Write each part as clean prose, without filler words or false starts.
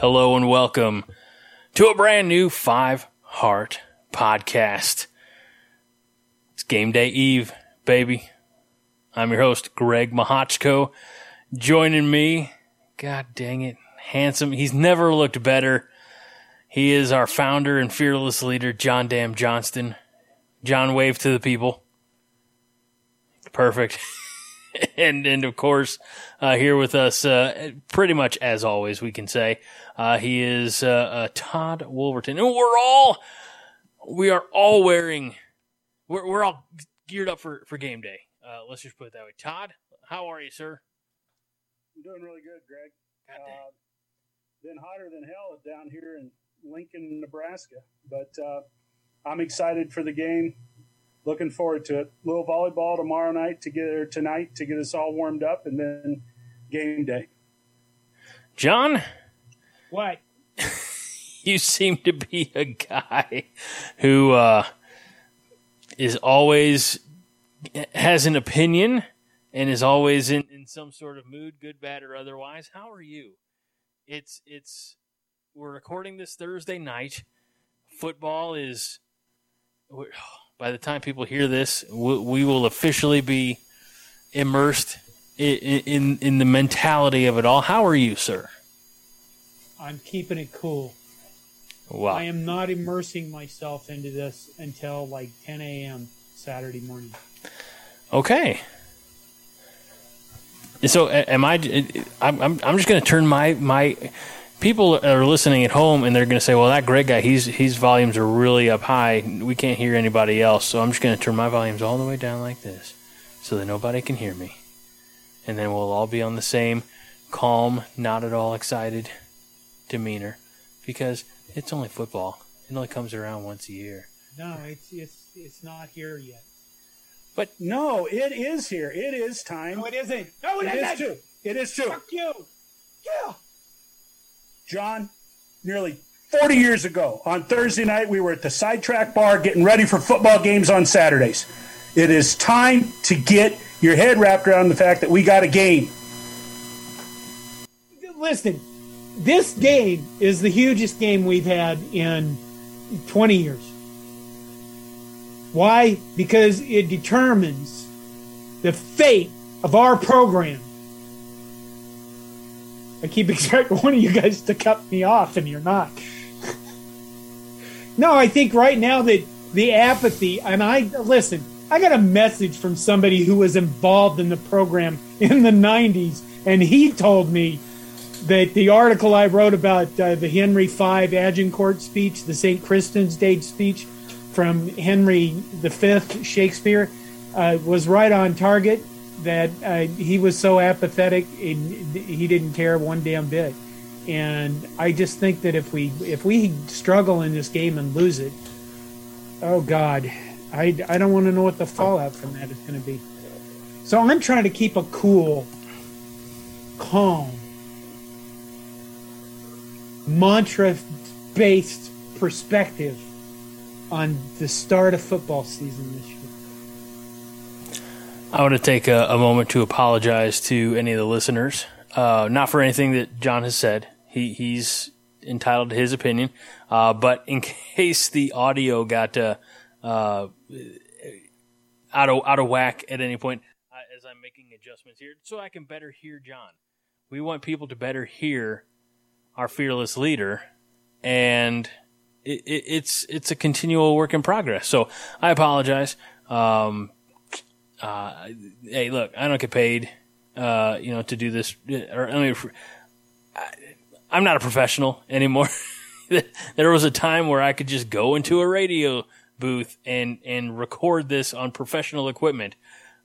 Hello and welcome to a brand new Five Heart Podcast. It's game day eve, baby. I'm your host, Greg Mahochko. Joining me, god dang it, handsome. He's never looked better. He is our founder and fearless leader, John Damn Johnston. John, wave to the people. Perfect. And of course, here with us, pretty much as always, we can say, he is Todd Wolverton. And we're all geared up for game day. Let's just put it that way. Todd, how are you, sir? I'm doing really good, Greg. Been hotter than hell down here in Lincoln, Nebraska, but I'm excited for the game. Looking forward to it. Little volleyball tonight to get us all warmed up, and then game day. John? What? You seem to be a guy who is always has an opinion and is always in some sort of mood, good, bad, or otherwise. How are you? We're recording this Thursday night. Football is... By the time people hear this, we will officially be immersed in the mentality of it all. How are you, sir? I'm keeping it cool. Wow. I am not immersing myself into this until like 10 a.m. Saturday morning. Okay. So am I? I'm just going to turn my people are listening at home, and they're going to say, well, that Greg guy, his volumes are really up high. We can't hear anybody else, so I'm just going to turn my volumes all the way down like this so that nobody can hear me. And then we'll all be on the same calm, not at all excited demeanor, because it's only football. It only comes around once a year. No, it's not here yet. But no, it is here. It is time. No, it isn't. No, it isn't. Is too. It is too. Fuck you. Yeah. John, nearly 40 years ago, on Thursday night, we were at the Sidetrack Bar getting ready for football games on Saturdays. It is time to get your head wrapped around the fact that we got a game. Listen, this game is the hugest game we've had in 20 years. Why? Because it determines the fate of our program. I keep expecting one of you guys to cut me off, and you're not. No, I think right now that the apathy, and I got a message from somebody who was involved in the program in the 90s, and he told me that the article I wrote about the Henry V Agincourt speech, the St. Crispin's Day speech from Henry V Shakespeare, was right on target. That he was so apathetic, he didn't care one damn bit. And I just think that if we struggle in this game and lose it, oh God, I don't want to know what the fallout from that is going to be. So I'm trying to keep a cool, calm, mantra-based perspective on the start of football season this year. I want to take a moment to apologize to any of the listeners, not for anything that John has said. He's entitled to his opinion, but in case the audio got out of whack at any point, as I'm making adjustments here, so I can better hear John. We want people to better hear our fearless leader, and it's a continual work in progress. So I apologize. Hey, look, I don't get paid, to do this. I'm not a professional anymore. There was a time where I could just go into a radio booth and record this on professional equipment.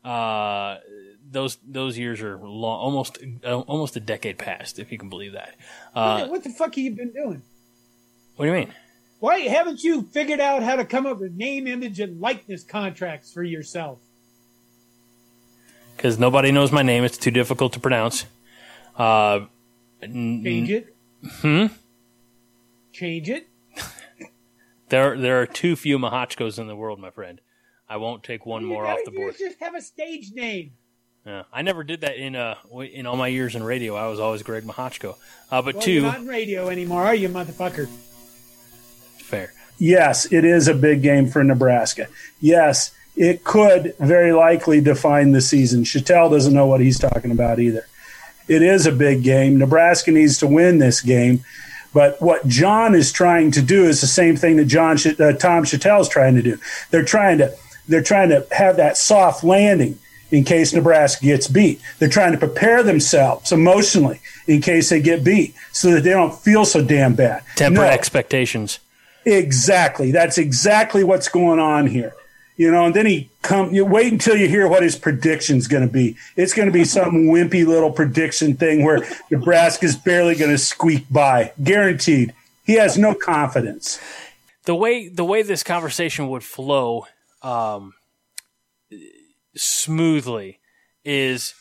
Those years are long, almost a decade past, if you can believe that. What the fuck have you been doing? What do you mean? Why haven't you figured out how to come up with name, image, and likeness contracts for yourself? Because nobody knows my name. It's too difficult to pronounce. Change it? Hmm? Change it? There are too few Mahochkos in the world, my friend. I won't take one more off the board. You just have a stage name. Yeah, I never did that in all my years in radio. I was always Greg Mahochko. You're not in radio anymore, are you, motherfucker? Fair. Yes, it is a big game for Nebraska. Yes, it could very likely define the season. Shatel doesn't know what he's talking about either. It is a big game. Nebraska needs to win this game. But what John is trying to do is the same thing that Tom Shatel is trying to do. They're trying to have that soft landing in case Nebraska gets beat. They're trying to prepare themselves emotionally in case they get beat so that they don't feel so damn bad. Temper expectations. Exactly. That's exactly what's going on here. You know, and then you wait until you hear what his prediction's going to be. It's going to be some wimpy little prediction thing where Nebraska's barely going to squeak by. Guaranteed. He has no confidence. The way this conversation would flow smoothly is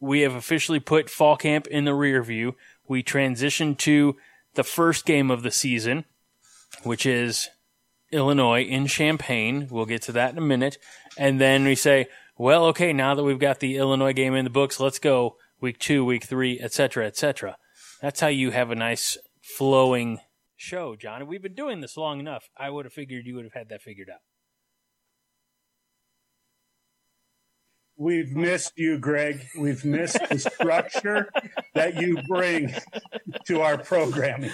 we have officially put fall camp in the rear view. We transition to the first game of the season, which is Illinois in Champaign. We'll get to that in a minute. And then we say, well, okay, now that we've got the Illinois game in the books, let's go week 2, week 3, et cetera, et cetera. That's how you have a nice flowing show, John. We've been doing this long enough. I would have figured you would have had that figured out. We've missed you, Greg. We've missed the structure that you bring to our programming.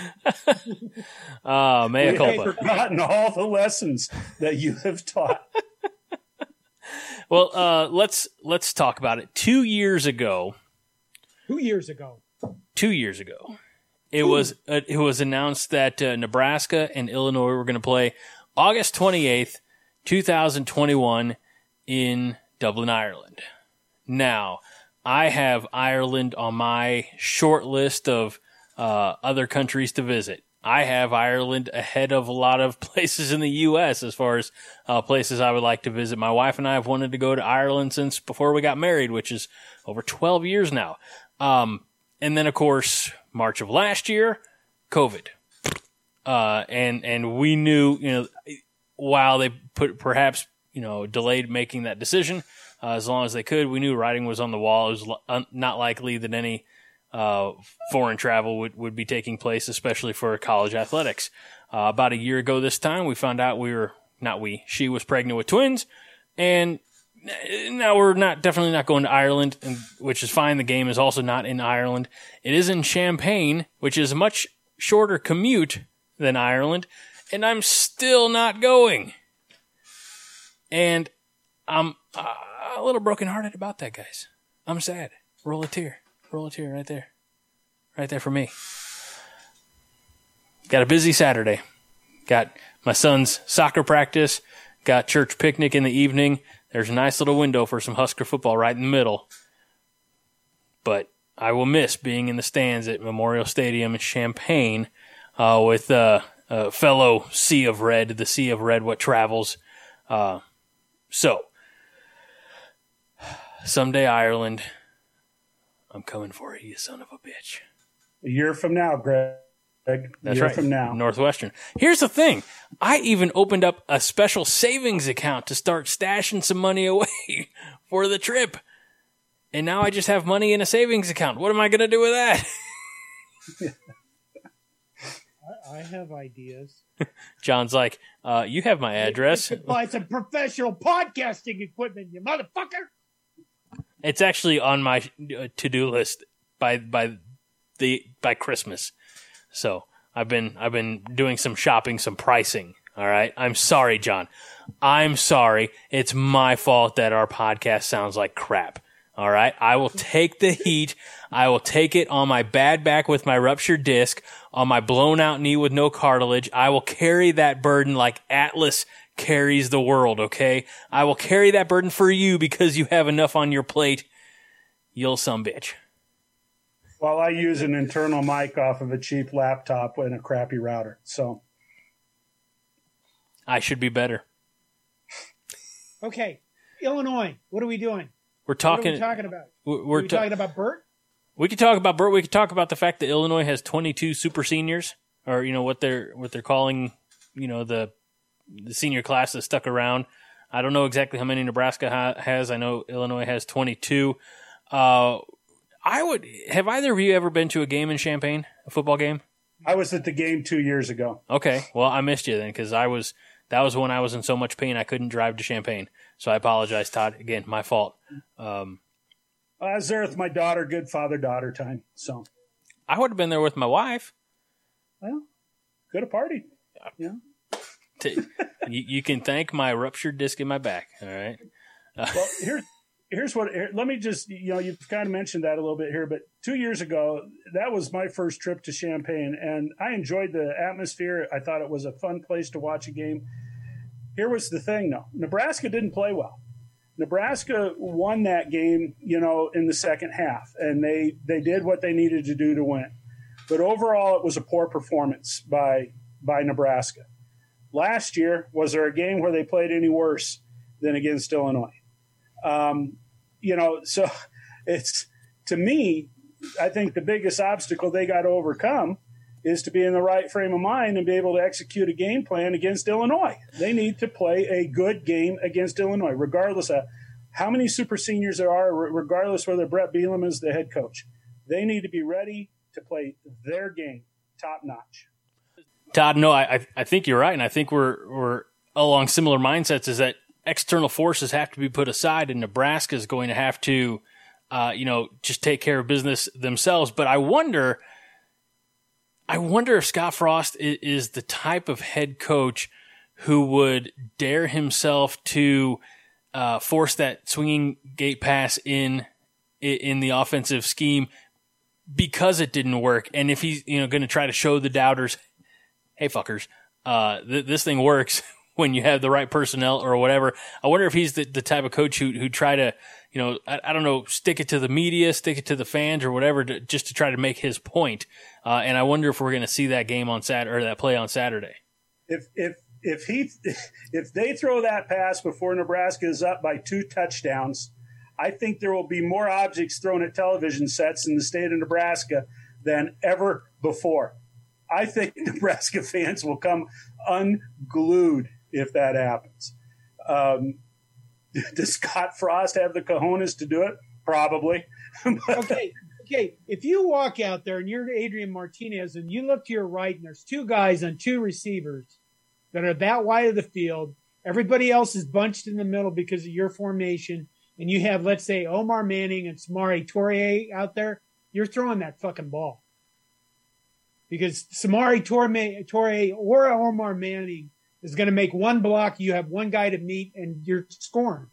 Oh, mea culpa. We've forgotten all the lessons that you have taught. Well, let's talk about it. 2 years ago, it was announced that Nebraska and Illinois were going to play August 28th, 2021 in Dublin, Ireland. Now, I have Ireland on my short list of other countries to visit. I have Ireland ahead of a lot of places in the U.S. as far as places I would like to visit. My wife and I have wanted to go to Ireland since before we got married, which is over 12 years now. And then, of course, March of last year, COVID. And we knew, you know, while they put perhaps delayed making that decision as long as they could. We knew writing was on the wall. It was not likely that any foreign travel would be taking place, especially for college athletics. About a year ago this time, we found out she was pregnant with twins, and now we're definitely not going to Ireland, which is fine. The game is also not in Ireland. It is in Champaign, which is a much shorter commute than Ireland, and I'm still not going. And I'm a little brokenhearted about that, guys. I'm sad. Roll a tear right there. Right there for me. Got a busy Saturday. Got my son's soccer practice. Got church picnic in the evening. There's a nice little window for some Husker football right in the middle. But I will miss being in the stands at Memorial Stadium in Champaign with a fellow Sea of Red, the Sea of Red, what travels. So, someday Ireland, I'm coming for you, son of a bitch. A year from now, Greg. That's right. From now. Northwestern. Here's the thing. I even opened up a special savings account to start stashing some money away for the trip. And now I just have money in a savings account. What am I going to do with that? I have ideas. John's like, you have my address. You should buy some professional podcasting equipment, you motherfucker. It's actually on my to-do list by Christmas. So I've been doing some shopping, some pricing. All right. I'm sorry, John. I'm sorry. It's my fault that our podcast sounds like crap. All right. I will take the heat. I will take it on my bad back with my ruptured disc, on my blown out knee with no cartilage. I will carry that burden like Atlas carries the world. Okay. I will carry that burden for you because you have enough on your plate. You'll sumbitch. Well, I use an internal mic off of a cheap laptop and a crappy router. So I should be better. Okay. Illinois. What are we doing? What are we talking about? Are we talking about Bert? We could talk about Bert. We could talk about the fact that Illinois has 22 super seniors, or what they're calling, the senior class that's stuck around. I don't know exactly how many Nebraska has. I know Illinois has 22. Have either of you ever been to a game in Champaign, a football game? I was at the game 2 years ago. Okay. Well, I missed you then because that was when I was in so much pain I couldn't drive to Champaign. So I apologize, Todd. Again, my fault. I was there with my daughter, good father-daughter time. So I would have been there with my wife. Well, could have partied. Yeah. You can thank my ruptured disc in my back. All right. Well, let me just, you've kind of mentioned that a little bit here, but 2 years ago, that was my first trip to Champaign, and I enjoyed the atmosphere. I thought it was a fun place to watch a game. Here was the thing, though. Nebraska didn't play well. Nebraska won that game, in the second half, and they did what they needed to do to win. But overall, it was a poor performance by Nebraska. Last year, was there a game where they played any worse than against Illinois? So it's, to me, I think the biggest obstacle they got to overcome is to be in the right frame of mind and be able to execute a game plan against Illinois. They need to play a good game against Illinois, regardless of how many super seniors there are, regardless whether Bert Bielema is the head coach. They need to be ready to play their game top notch. Todd, no, I think you're right, and I think we're along similar mindsets. Is that external forces have to be put aside, and Nebraska is going to have to, just take care of business themselves. But I wonder if Scott Frost is the type of head coach who would dare himself to force that swinging gate pass in the offensive scheme because it didn't work, and if he's going to try to show the doubters. Hey, fuckers, this thing works when you have the right personnel or whatever. I wonder if he's the type of coach who try to, I don't know, stick it to the media, stick it to the fans or whatever, just to try to make his point. And I wonder if we're going to see that game on Saturday, or that play on Saturday. If they throw that pass before Nebraska is up by 2 touchdowns, I think there will be more objects thrown at television sets in the state of Nebraska than ever before. I think Nebraska fans will come unglued if that happens. Does Scott Frost have the cojones to do it? Probably. Okay. If you walk out there and you're Adrian Martinez and you look to your right and there's 2 guys on 2 receivers that are that wide of the field, everybody else is bunched in the middle because of your formation, and you have, let's say, Omar Manning and Samori Toure out there, you're throwing that fucking ball. Because Samori Toure or Omar Manning is going to make 1 block. You have 1 guy to meet, and you're scoring.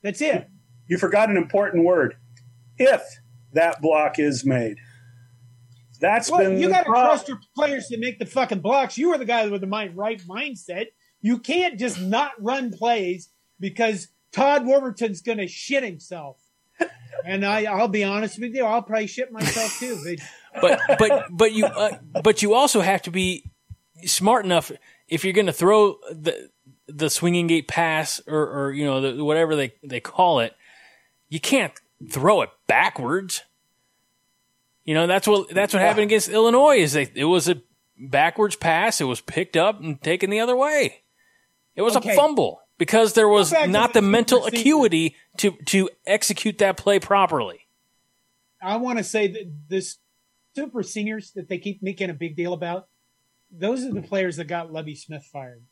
That's it. You forgot an important word. If that block is made. You got to trust your players to make the fucking blocks. You are the guy with the right mindset. You can't just not run plays because Todd Wolverton's going to shit himself. And I'll be honest with you, I'll probably shit myself too. But you also have to be smart enough if you're going to throw the swinging gate pass or whatever they call it. You can't throw it backwards. That's what happened against Illinois. It was a backwards pass. It was picked up and taken the other way. It was a fumble. Because there was not the mental acuity to execute that play properly. I want to say that this super seniors that they keep making a big deal about, those are the players that got Lovie Smith fired.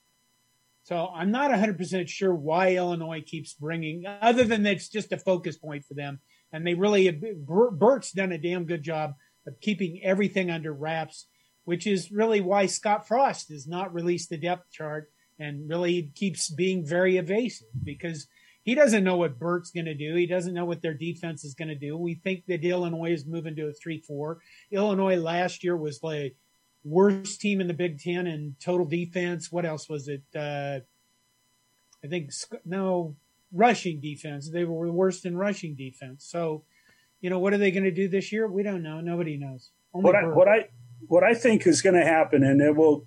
So I'm not 100% sure why Illinois keeps bringing, other than that's just a focus point for them. And they really, Bert's done a damn good job of keeping everything under wraps, which is really why Scott Frost has not released the depth chart. And really keeps being very evasive because he doesn't know what Bert's going to do. He doesn't know what their defense is going to do. We think that Illinois is moving to a 3-4. Illinois last year was the worst team in the Big Ten in total defense. What else was it? Rushing defense. They were the worst in rushing defense. So, what are they going to do this year? We don't know. Nobody knows. What I think is going to happen, and it will.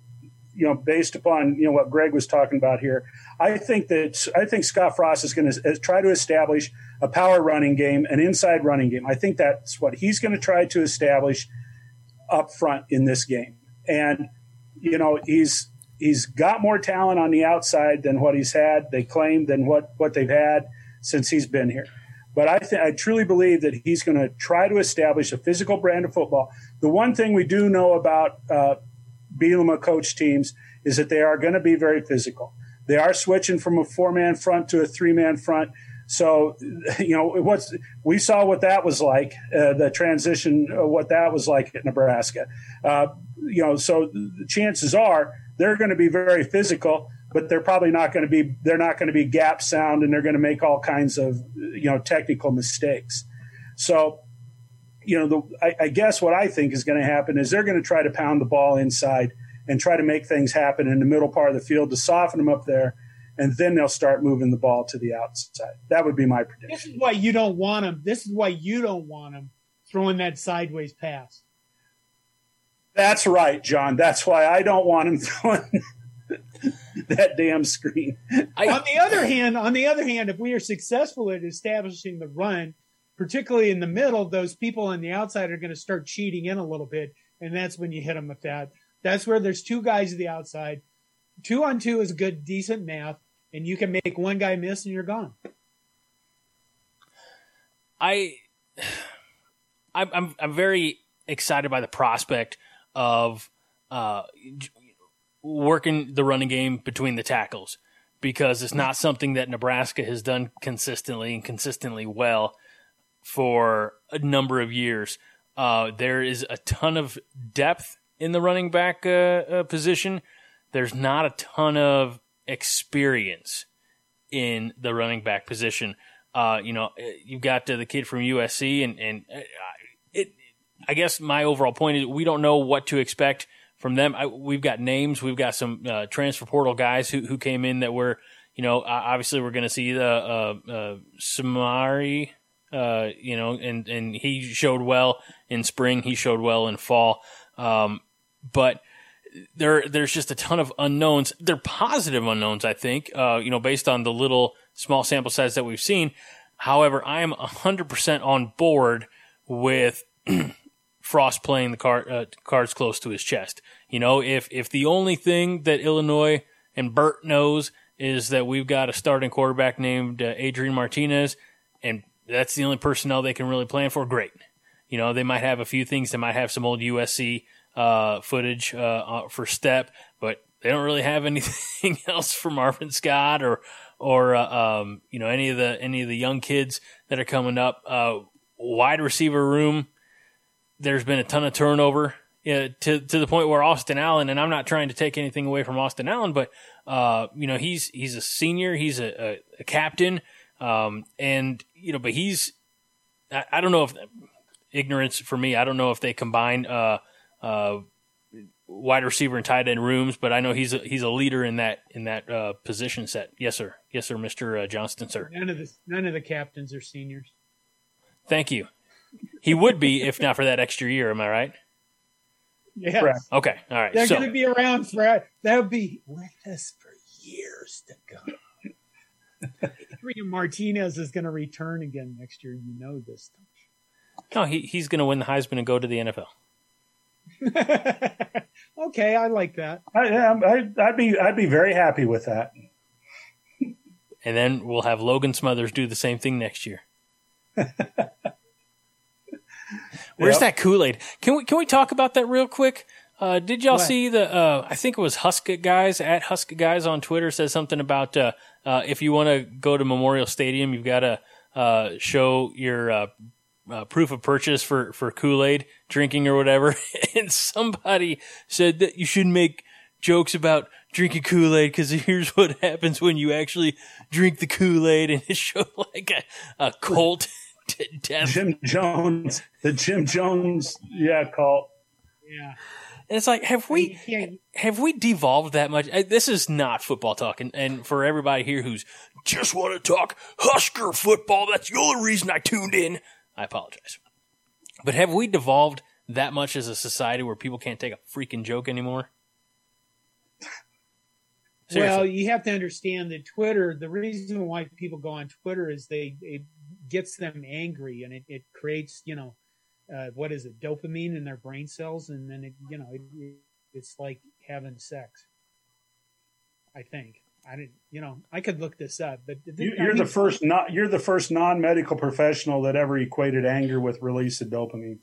Based upon what Greg was talking about here, I think Scott Frost is going to try to establish a power running game, an inside running game. I think that's what he's going to try to establish up front in this game. And he's He's got more talent on the outside than what he's had, they claim, than what they've had since he's been here. But I truly believe that he's going to try to establish a physical brand of football. The one thing we do know about Bielema coach teams is that they are going to be very physical. They are switching from a four-man front to a three-man front. So, you know, we saw what that was like, the transition, what that was like at Nebraska. You know, so the chances are they're going to be very physical, but they're probably not going to be, they're not going to be gap sound, and they're going to make all kinds of, you know, technical mistakes. So, you know, I guess what I think is going to happen is they're going to try to pound the ball inside and try to make things happen in the middle part of the field to soften them up there. And then they'll start moving the ball to the outside. That would be my prediction. This is why you don't want them. This is why you don't want them throwing that sideways pass. That's right, John. That's why I don't want him throwing that damn screen. On the other hand, if we are successful at establishing the run, particularly in the middle, those people on the outside are going to start cheating in a little bit, and that's when you hit them with that. That's where there's two guys to the outside. 2-on-2 is good, decent math, and you can make one guy miss and you're gone. I'm very excited by the prospect of working the running game between the tackles, because it's not something that Nebraska has done consistently well for a number of years. There is a ton of depth in the running back position. There's not a ton of experience in the running back position. You know, you've got the kid from USC, and I guess my overall point is we don't know what to expect from them. We've got names, we've got some transfer portal guys who came in that were, you know, obviously we're going to see the Samori, you know, and he showed well in spring, he showed well in fall, but. There's just a ton of unknowns. They're positive unknowns, I think, you know, based on the small sample size that we've seen. However, I am 100% on board with Frost playing the cards close to his chest. You know, if the only thing that Illinois and Bert knows is that we've got a starting quarterback named Adrian Martinez, and that's the only personnel they can really plan for, great. You know, they might have a few things. They might have some old USC footage for step, but they don't really have anything else for Marvin Scott or you know, any of the young kids that are coming up. Wide receiver room, there's been a ton of turnover to the point where Austin Allen, and I'm not trying to take anything away from Austin Allen, but you know, he's a senior, he's a captain, and you know, but he's I don't know if ignorance for me, I don't know if they combine wide receiver and tight end rooms, but I know he's a leader in that position set. Yes sir, Mr. Johnston, sir. None of the captains are seniors. Thank you. He would be if not for that extra year. Am I right? Yes. Right. Okay. All right. They're going to be around for they'll be with us for years to come. Adrian Martinez is going to return again next year. You know this. No, he's going to win the Heisman and go to the NFL. Okay, I like that. I'd be very happy with that. And then we'll have Logan Smothers do the same thing next year. Where's that Kool-Aid? Can we talk about that real quick? Did y'all see the? I think it was Husket Guys at Husket Guys on Twitter says something about if you want to go to Memorial Stadium, you've got to show your. Proof of purchase for Kool-Aid drinking or whatever. And somebody said that you shouldn't make jokes about drinking Kool-Aid, because here's what happens when you actually drink the Kool-Aid, and it showed like a cult to death. Jim Jones. Yeah. Cult. Yeah. And it's like, have we devolved that much? This is not football talk. And for everybody here who's just want to talk Husker football, that's the only reason I tuned in. I apologize. But have we devolved that much as a society where people can't take a freaking joke anymore? Seriously. Well, you have to understand that Twitter, the reason why people go on Twitter is it gets them angry, and it creates, you know, dopamine in their brain cells, and then it's like having sex. I think. I didn't, you know, I could look this up, but you're the first non-medical professional that ever equated anger with release of dopamine.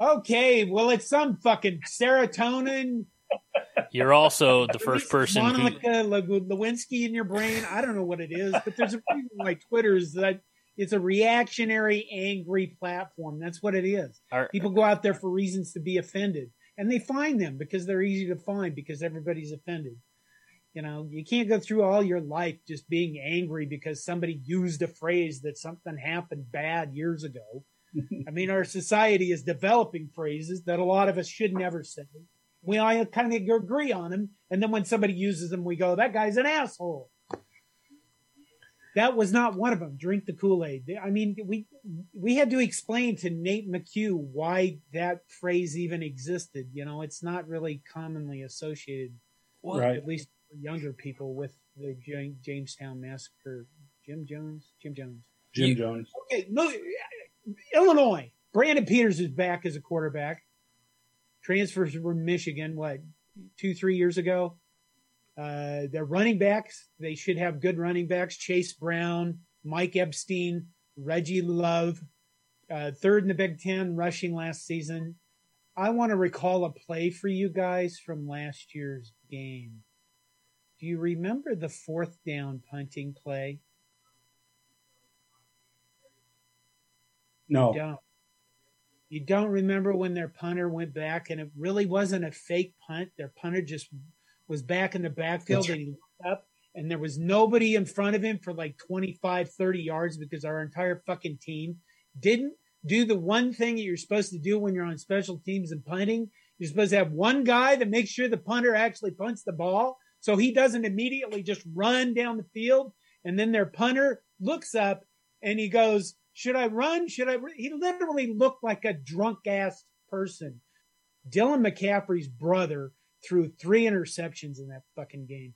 Okay, well, it's some fucking serotonin. You're also the first person. Monica Lewinsky in your brain. I don't know what it is, but there's a reason why Twitter is that it's a reactionary, angry platform. That's what it is. People go out there for reasons to be offended, and they find them because they're easy to find because everybody's offended. You know, you can't go through all your life just being angry because somebody used a phrase that something happened bad years ago. I mean, our society is developing phrases that a lot of us should never say. We all kind of agree on them. And then when somebody uses them, we go, that guy's an asshole. That was not one of them. Drink the Kool-Aid. I mean, we had to explain to Nate McHugh why that phrase even existed. You know, it's not really commonly associated, right, at least younger people, with the Jamestown massacre. Jim Jones. Okay, no, Illinois. Brandon Peters is back as a quarterback. Transfers from Michigan, 2-3 years ago? Their running backs, they should have good running backs. Chase Brown, Mike Epstein, Reggie Love, third in the Big Ten rushing last season. I want to recall a play for you guys from last year's game. Do you remember the fourth down punting play? No. You don't remember when their punter went back, and it really wasn't a fake punt. Their punter just was back in the backfield, and he looked up, and there was nobody in front of him for 25, 30 yards because our entire fucking team didn't do the one thing that you're supposed to do when you're on special teams and punting. You're supposed to have one guy that makes sure the punter actually punts the ball, so he doesn't immediately just run down the field. And then their punter looks up and he goes, should I run? He literally looked like a drunk ass person. Dylan McCaffrey's brother threw 3 interceptions in that fucking game.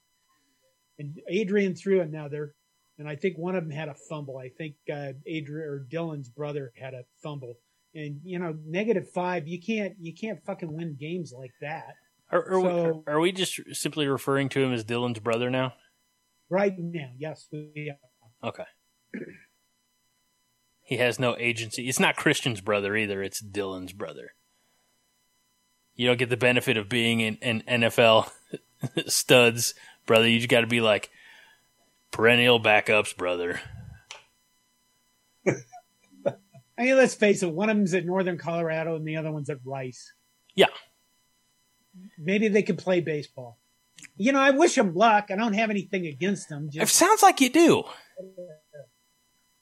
And Adrian threw another. And I think one of them had a fumble. I think Dylan's brother had a fumble. And, you know, -5, you can't fucking win games like that. Are we just simply referring to him as Dylan's brother now? Right now, yes. We are. Okay. He has no agency. It's not Christian's brother either. It's Dylan's brother. You don't get the benefit of being an NFL stud's brother. You just got to be like perennial backups, brother. I mean, let's face it. One of them's at Northern Colorado and the other one's at Rice. Yeah. Maybe they could play baseball. You know, I wish them luck. I don't have anything against them. Just... It sounds like you do.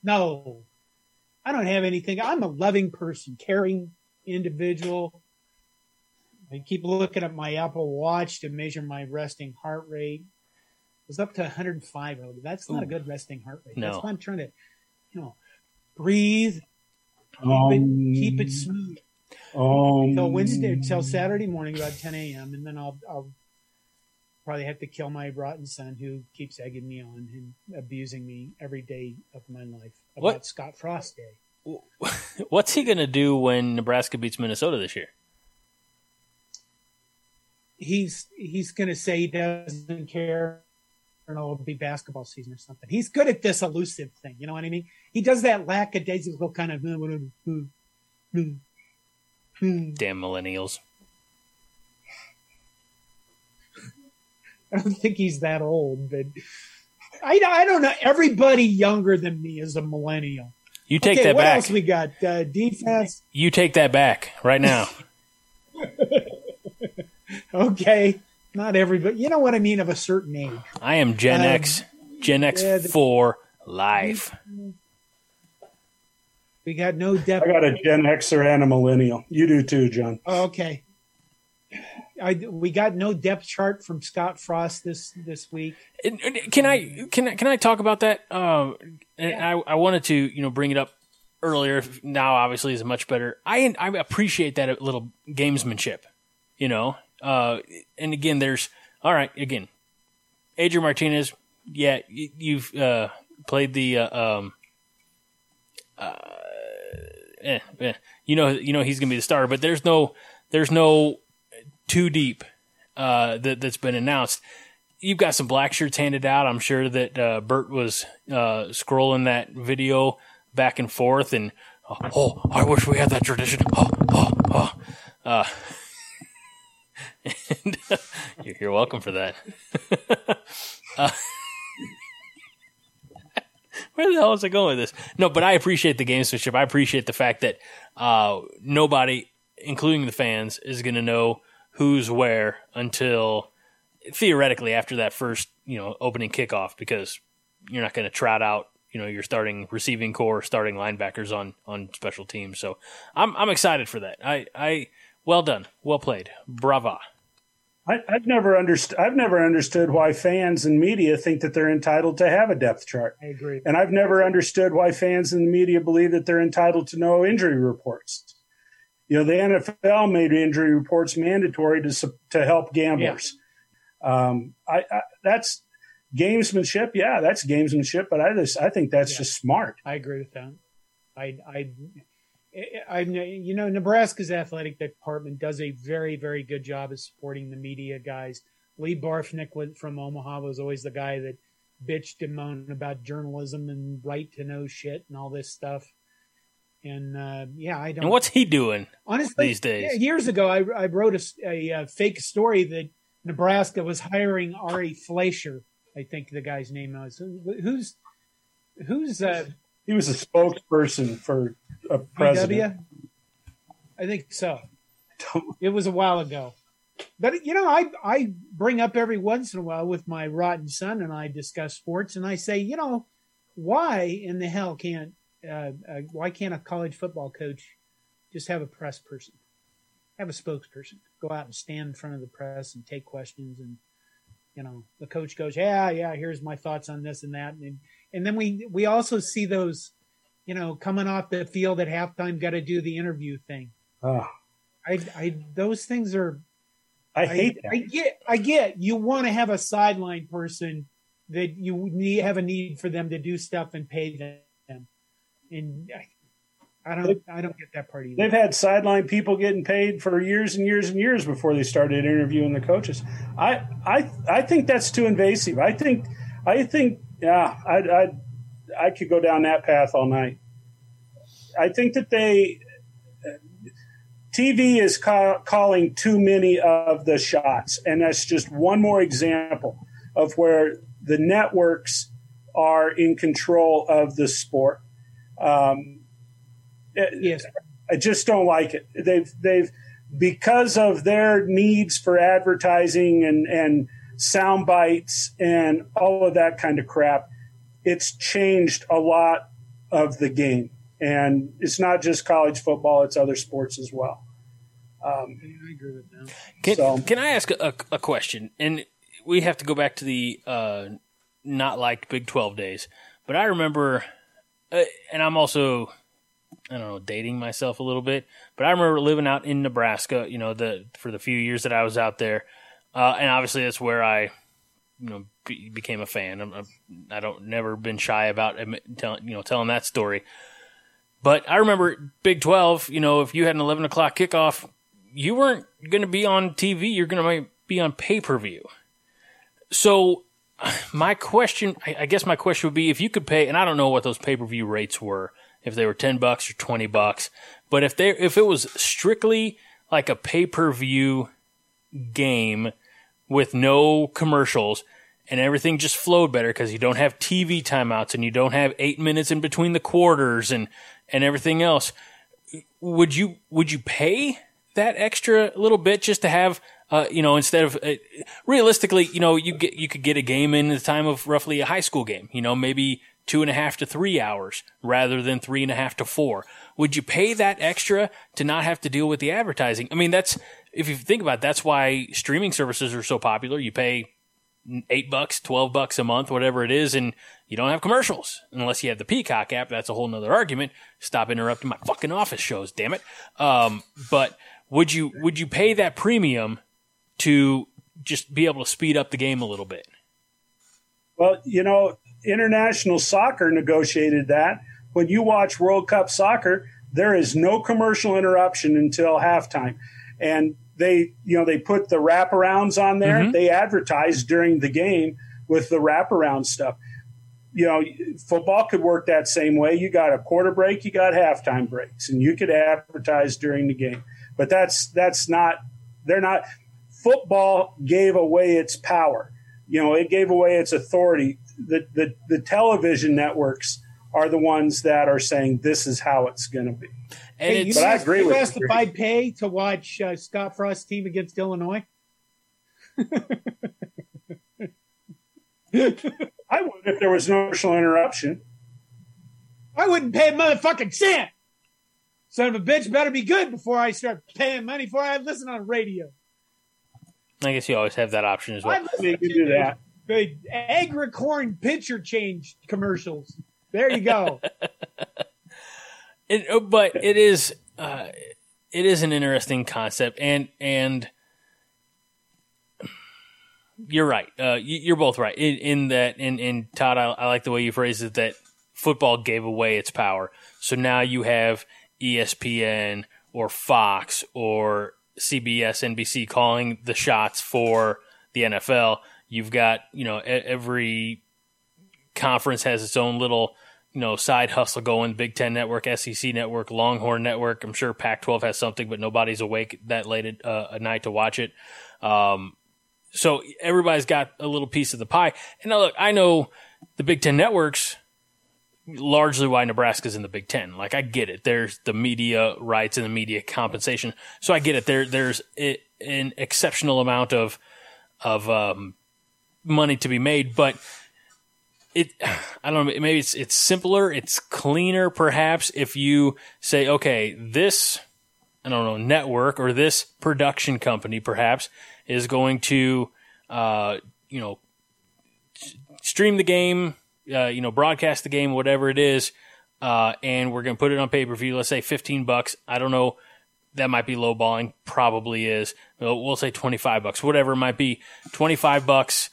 No, I don't have anything. I'm a loving person, caring individual. I keep looking at my Apple Watch to measure my resting heart rate. It was up to 105. That's not a good resting heart rate. No. That's why I'm trying to, you know, breathe, keep it smooth. Until Saturday morning about 10 a.m. And then I'll probably have to kill my rotten son who keeps egging me on and abusing me every day of my life about what? Scott Frost Day. What's he going to do when Nebraska beats Minnesota this year? He's going to say he doesn't care. I don't know, it'll be basketball season or something. He's good at this elusive thing. You know what I mean? He does that lackadaisical kind of... Damn millennials. I don't think he's that old, but I don't know. Everybody younger than me is a millennial. You take that back. What else we got? Defense? You take that back right now. Okay. Not everybody. You know what I mean, of a certain age. I am Gen X. Gen X for life. We got no depth. I got a Gen Xer and a millennial. You do too, John. Oh, okay. We got no depth chart from Scott Frost this week. Can I talk about that? I wanted to bring it up earlier. Now obviously is much better. I appreciate that a little gamesmanship. And again, there's all right. Again, Adrian Martinez. Yeah, you've played the. You know he's gonna be the starter, but there's no too deep that's been announced. you've got some black shirts handed out. I'm sure that Bert was scrolling that video back and forth, and oh, I wish we had that tradition. And you're welcome for that. Where the hell is it going with this? No, but I appreciate the gamesmanship. I appreciate the fact that nobody, including the fans, is going to know who's where until theoretically after that first, opening kickoff, because you're not going to trot out, your starting receiving core, starting linebackers on special teams. So I'm excited for that. Well done. Well played. Brava. I've never understood why fans and media think that they're entitled to have a depth chart. I agree. And I've never understood why fans and the media believe that they're entitled to know injury reports. The NFL made injury reports mandatory to help gamblers. Yeah. That's gamesmanship. Yeah, that's gamesmanship. But I think that's just smart. I agree with that. Nebraska's athletic department does a very, very good job of supporting the media guys. Lee Barfnick from Omaha was always the guy that bitched and moaned about journalism and right to know shit and all this stuff. And I don't. And what's he doing? Honestly, these days? Years ago, I wrote a fake story that Nebraska was hiring Ari Fleischer. I think the guy's name was. Who's He was a spokesperson for a president. I think so. It was a while ago. But, I bring up every once in a while with my rotten son, and I discuss sports, and I say, why in the hell can't a college football coach just have a press person, have a spokesperson, go out and stand in front of the press and take questions, and, the coach goes, yeah, here's my thoughts on this and that, and then we also see those, coming off the field at halftime, got to do the interview thing. Oh. Those things are. I hate that. I get. You want to have a sideline person that you have a need for them to do stuff and pay them, and I don't get that part either. They've had sideline people getting paid for years and years and years before they started interviewing the coaches. I think that's too invasive. I think. Yeah, I could go down that path all night. I think that TV is calling too many of the shots, and that's just one more example of where the networks are in control of the sport. Yes, I just don't like it. They've because of their needs for advertising and sound bites and all of that kind of crap, it's changed a lot of the game. And it's not just college football, it's other sports as well. I agree with that. Can I ask a question? And we have to go back to the not liked Big 12 days. But I remember, and I'm also, dating myself a little bit, but I remember living out in Nebraska, for the few years that I was out there. And obviously that's where I, became a fan. I don't never been shy about telling that story. But I remember Big 12. If you had an 11:00 kickoff, you weren't going to be on TV. You're going to be on pay-per-view. So my question, I guess my question would be, if you could pay, and I don't know what those pay-per-view rates were, if they were $10 or $20, but if it was strictly like a pay-per-view game with no commercials and everything just flowed better because you don't have TV timeouts and you don't have 8 minutes in between the quarters and everything else, would you pay that extra little bit just to have instead of realistically, you could get a game in the time of roughly a high school game, maybe 2.5 to 3 hours rather than 3.5 to 4. Would you pay that extra to not have to deal with the advertising? I mean, that's, if you think about it, that's why streaming services are so popular. You pay $8, $12 a month, whatever it is, and you don't have commercials unless you have the Peacock app. That's a whole nother argument. Stop interrupting my fucking office shows, damn it. But would you pay that premium to just be able to speed up the game a little bit? Well, international soccer negotiated that. When you watch World Cup soccer, there is no commercial interruption until halftime. And they, you know, they put the wraparounds on there. Mm-hmm. They advertised during the game with the wraparound stuff. You know, football could work that same way. You got a quarter break, you got halftime breaks, and you could advertise during the game. But that's not – they're not – football gave away its power. You know, it gave away its authority. The television networks are the ones that are saying this is how it's going to be. And hey, but I agree with you. If I pay to watch Scott Frost's team against Illinois? I would if there was no commercial interruption. I wouldn't pay a motherfucking cent. Son of a bitch better be good before I start paying money for it. I listen on radio. I guess you always have that option as well. I listen to that. The agri-corn pitcher change commercials. There you go. But it is an interesting concept, and you're right. You're both right in that. And Todd, I like the way you phrased it. That football gave away its power, so now you have ESPN or Fox or CBS, NBC calling the shots for the NFL. You've got, you know, every conference has its own little, you know, side hustle going. Big Ten Network, SEC Network, Longhorn Network. I'm sure Pac-12 has something, but nobody's awake that late at night to watch it. So everybody's got a little piece of the pie. And now look, I know the Big Ten Networks, largely why Nebraska's in the Big Ten. Like, I get it. There's the media rights and the media compensation. So I get it. There's an exceptional amount of money to be made, but I don't know, maybe it's simpler, it's cleaner perhaps if you say, okay, this, I don't know, network or this production company perhaps is going to, you know, stream the game, you know, broadcast the game, whatever it is, and we're going to put it on pay-per-view, let's say $15. I don't know, that might be lowballing, probably is. We'll say $25, whatever it might be, $25.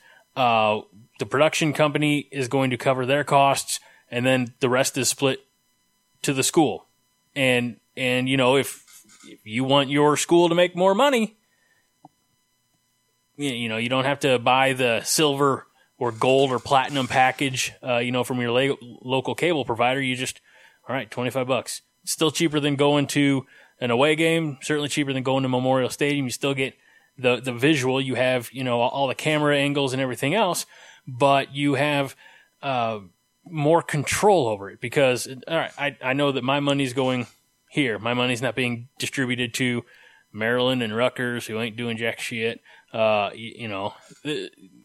The production company is going to cover their costs, and then the rest is split to the school. And you know, if you want your school to make more money, you know, you don't have to buy the silver or gold or platinum package, you know, from your local cable provider. You just, all right, $25. Still cheaper than going to an away game, certainly cheaper than going to Memorial Stadium. You still get the visual. You have, you know, all the camera angles and everything else, but you have more control over it because, all right, I know that my money's going here. My money's not being distributed to Maryland and Rutgers, who ain't doing jack shit. You know,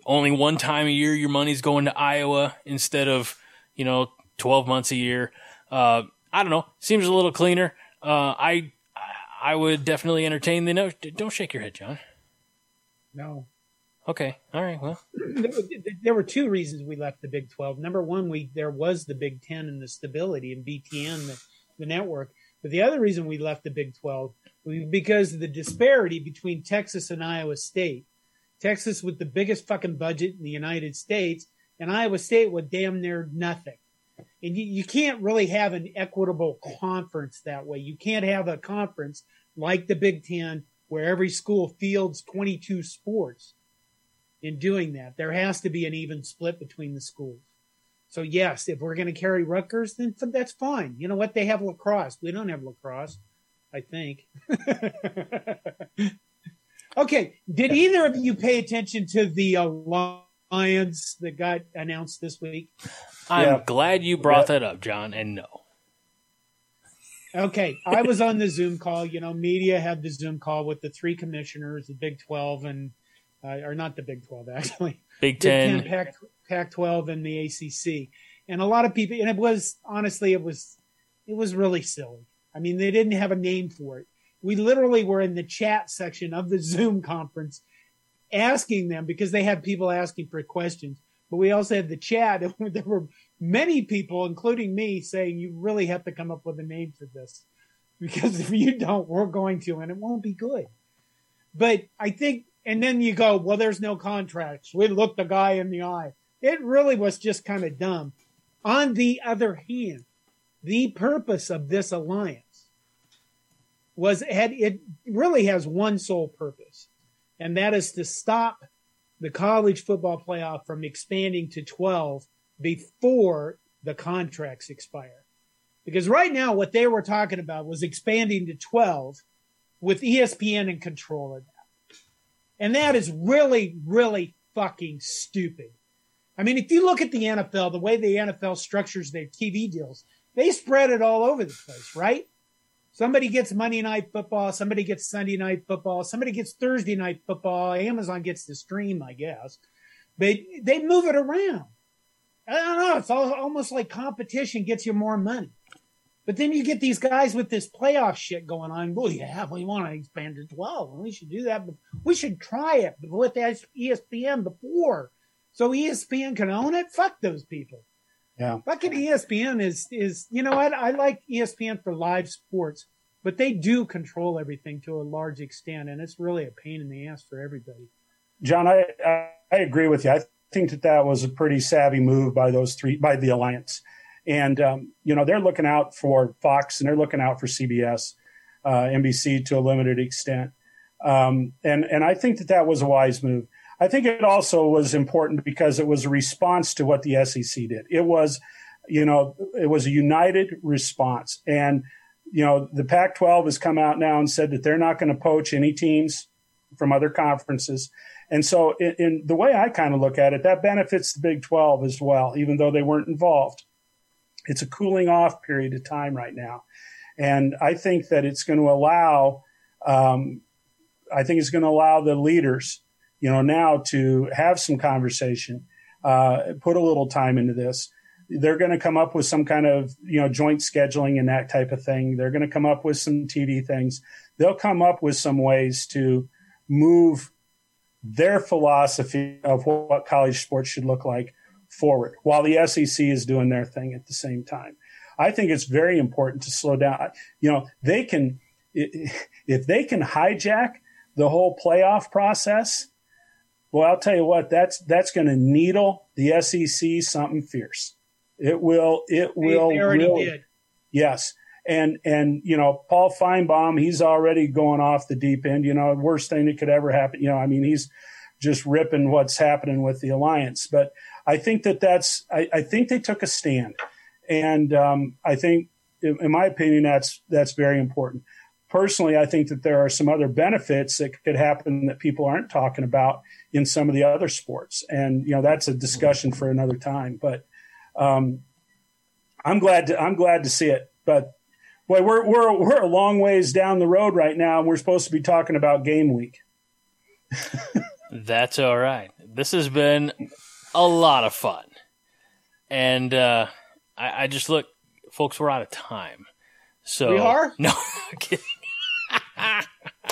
only one time a year your money's going to Iowa instead of, you know, 12 months a year. I don't know. Seems a little cleaner. I would definitely entertain the note. Don't shake your head, John. No. Okay. All right. Well, there were two reasons we left the Big 12. Number one, there was the Big 10 and the stability and BTN, the network. But the other reason we left the Big 12 was because of the disparity between Texas and Iowa State. Texas with the biggest fucking budget in the United States, and Iowa State with damn near nothing. And you can't really have an equitable conference that way. You can't have a conference like the Big Ten where every school fields 22 sports in doing that. There has to be an even split between the schools. So, yes, if we're going to carry Rutgers, then that's fine. You know what? They have lacrosse. We don't have lacrosse, I think. Okay, did either of you pay attention to the Lions that got announced this week? I'm glad you brought that up, John, and no. Okay, I was on the Zoom call. You know, media had the Zoom call with the three commissioners, the Big 12 and – or not the Big 12, actually. Big 10. Big 10, Pac-12, and the ACC. And a lot of people – and it was – honestly, it was really silly. I mean, they didn't have a name for it. We literally were in the chat section of the Zoom conference asking them because they had people asking for questions. But we also had the chat, and there were many people, including me, saying you really have to come up with a name for this because if you don't, we're going to, and it won't be good. But I think, and then you go, well, there's no contracts. We looked the guy in the eye. It really was just kind of dumb. On the other hand, the purpose of this alliance it really has one sole purpose, and that is to stop the college football playoff from expanding to 12 before the contracts expire. Because right now what they were talking about was expanding to 12 with ESPN in control of that. And that is really, really fucking stupid. I mean, if you look at the NFL, the way the NFL structures their TV deals, they spread it all over the place, right? Somebody gets Monday Night Football. Somebody gets Sunday Night Football. Somebody gets Thursday Night Football. Amazon gets the stream, I guess. But they move it around. I don't know. It's almost like competition gets you more money. But then you get these guys with this playoff shit going on. Well, yeah, we want to expand to 12. We should do that. We should try it with ESPN before. So ESPN can own it? Fuck those people. Yeah. Fucking ESPN is you know what? I like ESPN for live sports, but they do control everything to a large extent, and it's really a pain in the ass for everybody. John, I agree with you. I think that was a pretty savvy move by those three, by the Alliance. And, you know, they're looking out for Fox and they're looking out for CBS, NBC to a limited extent. And I think that was a wise move. I think it also was important because it was a response to what the SEC did. It was, you know, it was a united response. And, you know, the Pac-12 has come out now and said that they're not going to poach any teams from other conferences. And so in the way I kind of look at it, that benefits the Big 12 as well, even though they weren't involved. It's a cooling off period of time right now. And I think that it's going to allow, the leaders, you know, now to have some conversation, put a little time into this. They're going to come up with some kind of, you know, joint scheduling and that type of thing. They're going to come up with some TV things. They'll come up with some ways to move their philosophy of what college sports should look like forward while the SEC is doing their thing at the same time. I think it's very important to slow down. You know, they can, if they can hijack the whole playoff process, well, I'll tell you what, that's going to needle the SEC something fierce. It will. They already did. Yes. And, you know, Paul Feinbaum, he's already going off the deep end, you know, worst thing that could ever happen. You know, I mean, he's just ripping what's happening with the Alliance. But I think I think they took a stand. And I think, in my opinion, that's very important. Personally, I think that there are some other benefits that could happen that people aren't talking about in some of the other sports. And, you know, that's a discussion for another time. But I'm glad to see it. But, boy, we're a long ways down the road right now, and we're supposed to be talking about game week. That's all right. This has been a lot of fun. And I just look, folks, we're out of time. So, we are? No, I'm kidding.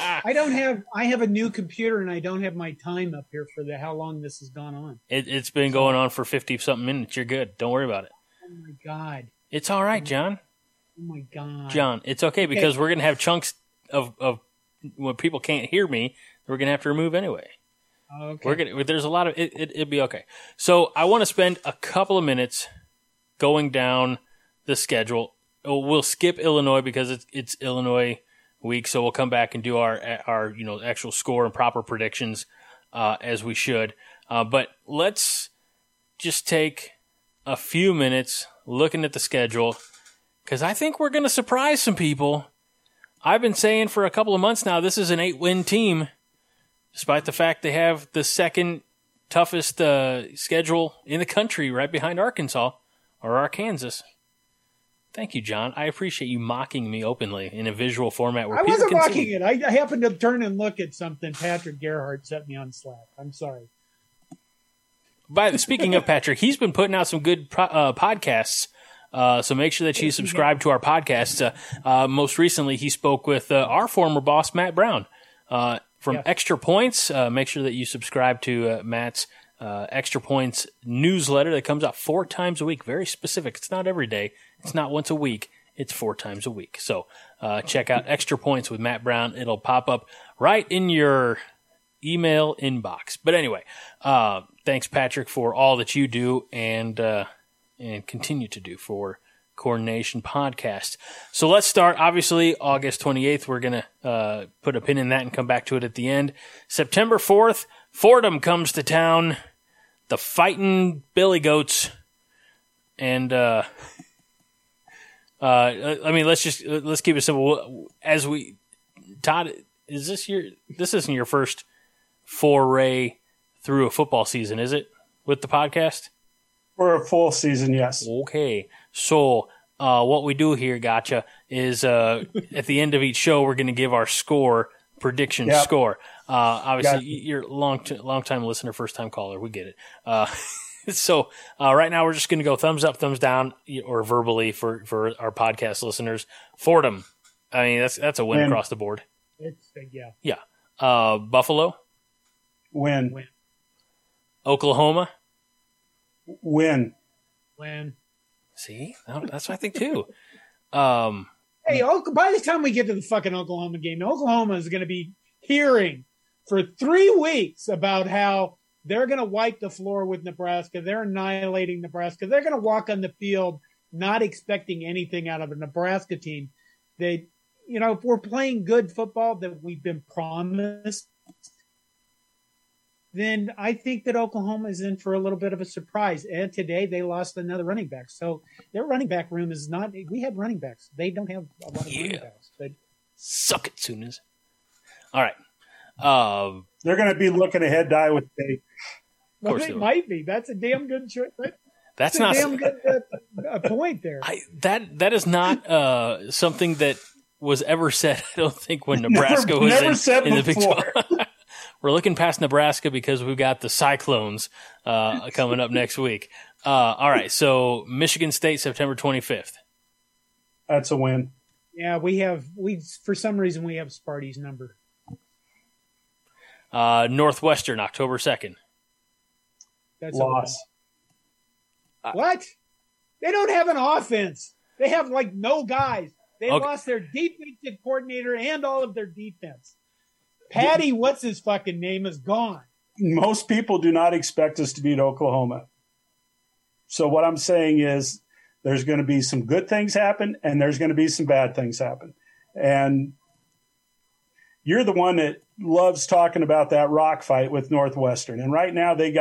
I have a new computer and I don't have my time up here for how long this has gone on. It's been going on for 50-something minutes. You're good. Don't worry about it. Oh, my God. It's all right, John. Oh, my God. John, it's okay because we're going to have chunks of when people can't hear me, we're going to have to remove anyway. Okay. There's a lot of it'd be okay. So I want to spend a couple of minutes going down the schedule. We'll skip Illinois because it's Illinois week, so we'll come back and do our you know actual score and proper predictions as we should. But let's just take a few minutes looking at the schedule because I think we're going to surprise some people. I've been saying for a couple of months now this is an 8-win team, despite the fact they have the second toughest schedule in the country, right behind Arkansas or Arkansas. Thank you, John. I appreciate you mocking me openly in a visual format where people can see. I wasn't mocking it. I happened to turn and look at something Patrick Gerhardt sent me on Slack. I'm sorry. Speaking of Patrick, he's been putting out some good podcasts, so make sure that you subscribe to our podcasts. Most recently, he spoke with our former boss, Matt Brown, from Extra Points. Make sure that you subscribe to Matt's Extra Points newsletter that comes out 4 times a week. Very specific. It's not every day. It's not once a week. It's 4 times a week. So check out Extra Points with Matt Brown. It'll pop up right in your email inbox. But anyway, thanks, Patrick, for all that you do and continue to do for Coordination Podcast. So let's start. Obviously, August 28th, we're going to put a pin in that and come back to it at the end. September 4th, Fordham comes to town. The Fightin' Billy Goats. And I mean, let's keep it simple. As we, Todd, is this your? This isn't your first foray through a football season, is it? With the podcast, for a full season, yes. Okay, so what we do here, gotcha, is at the end of each show, we're going to give our score prediction. Yep. Score. Obviously, you're long time listener, first time caller. We get it. So right now we're just going to go thumbs up, thumbs down, or verbally for our podcast listeners. Fordham, I mean that's a win across the board. It's yeah. Buffalo, win. Oklahoma, win. See, that's what I think too. Hey, by the time we get to the fucking Oklahoma game, Oklahoma is going to be hearing for 3 weeks about how they're going to wipe the floor with Nebraska. They're annihilating Nebraska. They're going to walk on the field not expecting anything out of a Nebraska team. They, you know, if we're playing good football that we've been promised, then I think that Oklahoma is in for a little bit of a surprise. And today they lost another running back. So their running back room is not – we have running backs. They don't have a lot of running backs. But suck it, Sooners. All right. They're going to be looking ahead to Iowa State. Well, they might be. That's a damn good choice. That's not a damn good point there. That is not something that was ever said. I don't think when Nebraska was in the Big 12. We're looking past Nebraska because we've got the Cyclones coming up next week. All right, so Michigan State, September 25th. That's a win. Yeah, we for some reason we have Sparty's number. Northwestern, October 2nd. That's loss. What? They don't have an offense. They have like no guys. They lost their defensive coordinator and all of their defense. Patty, what's his fucking name, is gone. Most people do not expect us to beat Oklahoma. So what I'm saying is there's going to be some good things happen and there's going to be some bad things happen. And you're the one that loves talking about that rock fight with Northwestern. And right now they've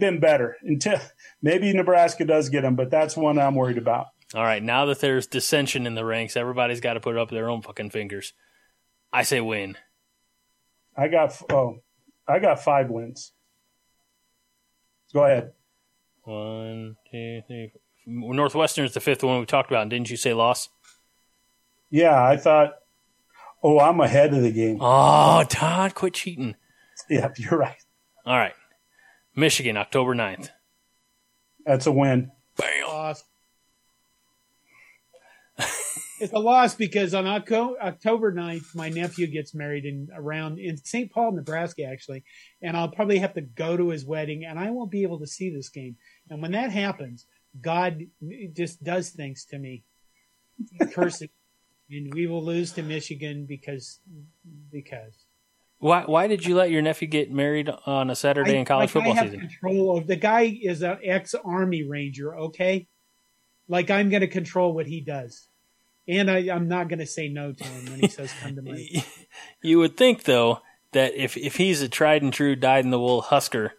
been better until maybe Nebraska does get them, but that's one I'm worried about. All right. Now that there's dissension in the ranks, everybody's got to put up their own fucking fingers. I say win. I got 5 wins. Go ahead. 1, 2, 3. Northwestern's the 5th one we talked about. And didn't you say loss? Yeah, I thought, I'm ahead of the game. Oh, Todd, quit cheating. Yeah, you're right. All right. Michigan, October 9th. That's a win. Bam. Loss. It's a loss because on October 9th, my nephew gets married in St. Paul, Nebraska, actually, and I'll probably have to go to his wedding, and I won't be able to see this game. And when that happens, God just does things to me. He curses. And we will lose to Michigan because. Why did you let your nephew get married on a Saturday in college football season? I have control of the guy is an ex-Army Ranger, okay? Like, I'm going to control what he does. And I'm not going to say no to him when he says come to me. You would think, though, that if he's a tried and true, dyed-in-the-wool Husker,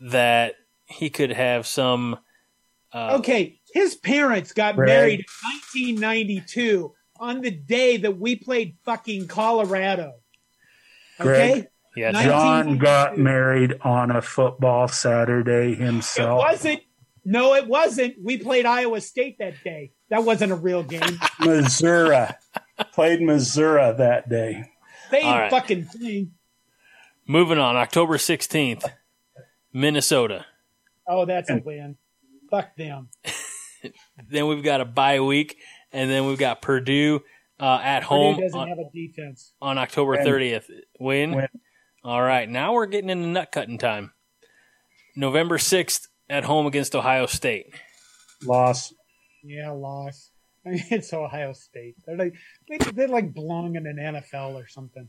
that he could have some... okay, his parents got married in 1992... on the day that we played fucking Colorado. Okay? Greg, yes. John got married on a football Saturday himself. It wasn't. No, it wasn't. We played Iowa State that day. That wasn't a real game. Missouri. Played Missouri that day. Same fucking thing. Moving on. October 16th, Minnesota. Oh, that's a win. Fuck them. Then we've got a bye week. And then we've got Purdue at home. Purdue doesn't have a defense. On October 30th. Win. All right. Now we're getting into nut-cutting time. November 6th at home against Ohio State. Loss. Yeah, loss. I mean, it's Ohio State. They're like belong in an NFL or something.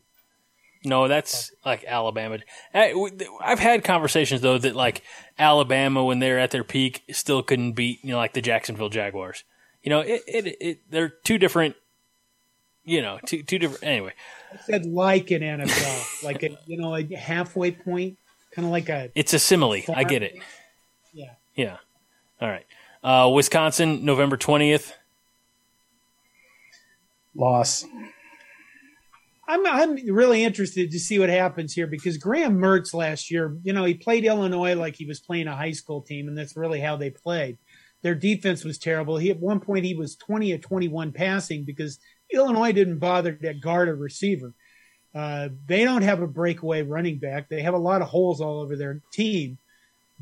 No, that's like Alabama. I've had conversations though that like Alabama, when they're at their peak, still couldn't beat, you know, like the Jacksonville Jaguars. You know, they're two different. You know, two different. Anyway, I said like an NFL, like a, you know, like halfway point, kind of like a. It's a simile. I get it. Yeah. Yeah. All right. Wisconsin, November 20th. Loss. I'm really interested to see what happens here because Graham Mertz last year, you know, he played Illinois like he was playing a high school team, and that's really how they played. Their defense was terrible. At one point, he was 20 of 21 passing because Illinois didn't bother to guard a receiver. They don't have a breakaway running back. They have a lot of holes all over their team.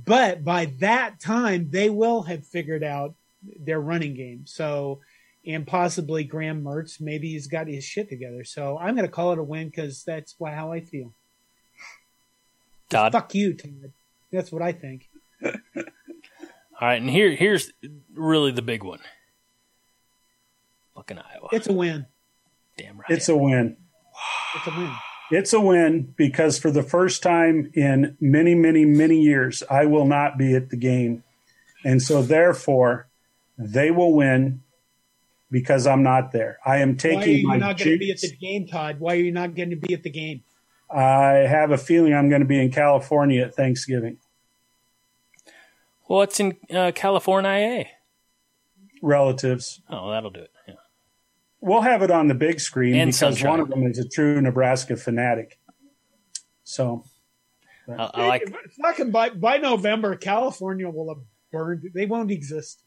But by that time, they will have figured out their running game. So, and possibly Graham Mertz, maybe he's got his shit together. So I'm going to call it a win because that's how I feel. Todd. Fuck you, Todd. That's what I think. All right, and here's really the big one. Fucking Iowa. It's a win. Damn right. It's a win. It's a win. It's a win because for the first time in many, many, many years, I will not be at the game. And so, therefore, they will win because I'm not there. I am taking my Why are you not going to be at the game, Todd? Why are you not going to be at the game? I have a feeling I'm going to be in California at Thanksgiving. Well, it's in California. Relatives. Oh, that'll do it. Yeah. We'll have it on the big screen and because sunshine. One of them is a true Nebraska fanatic. So, I like it's not gonna by November, California will have burned. They won't exist.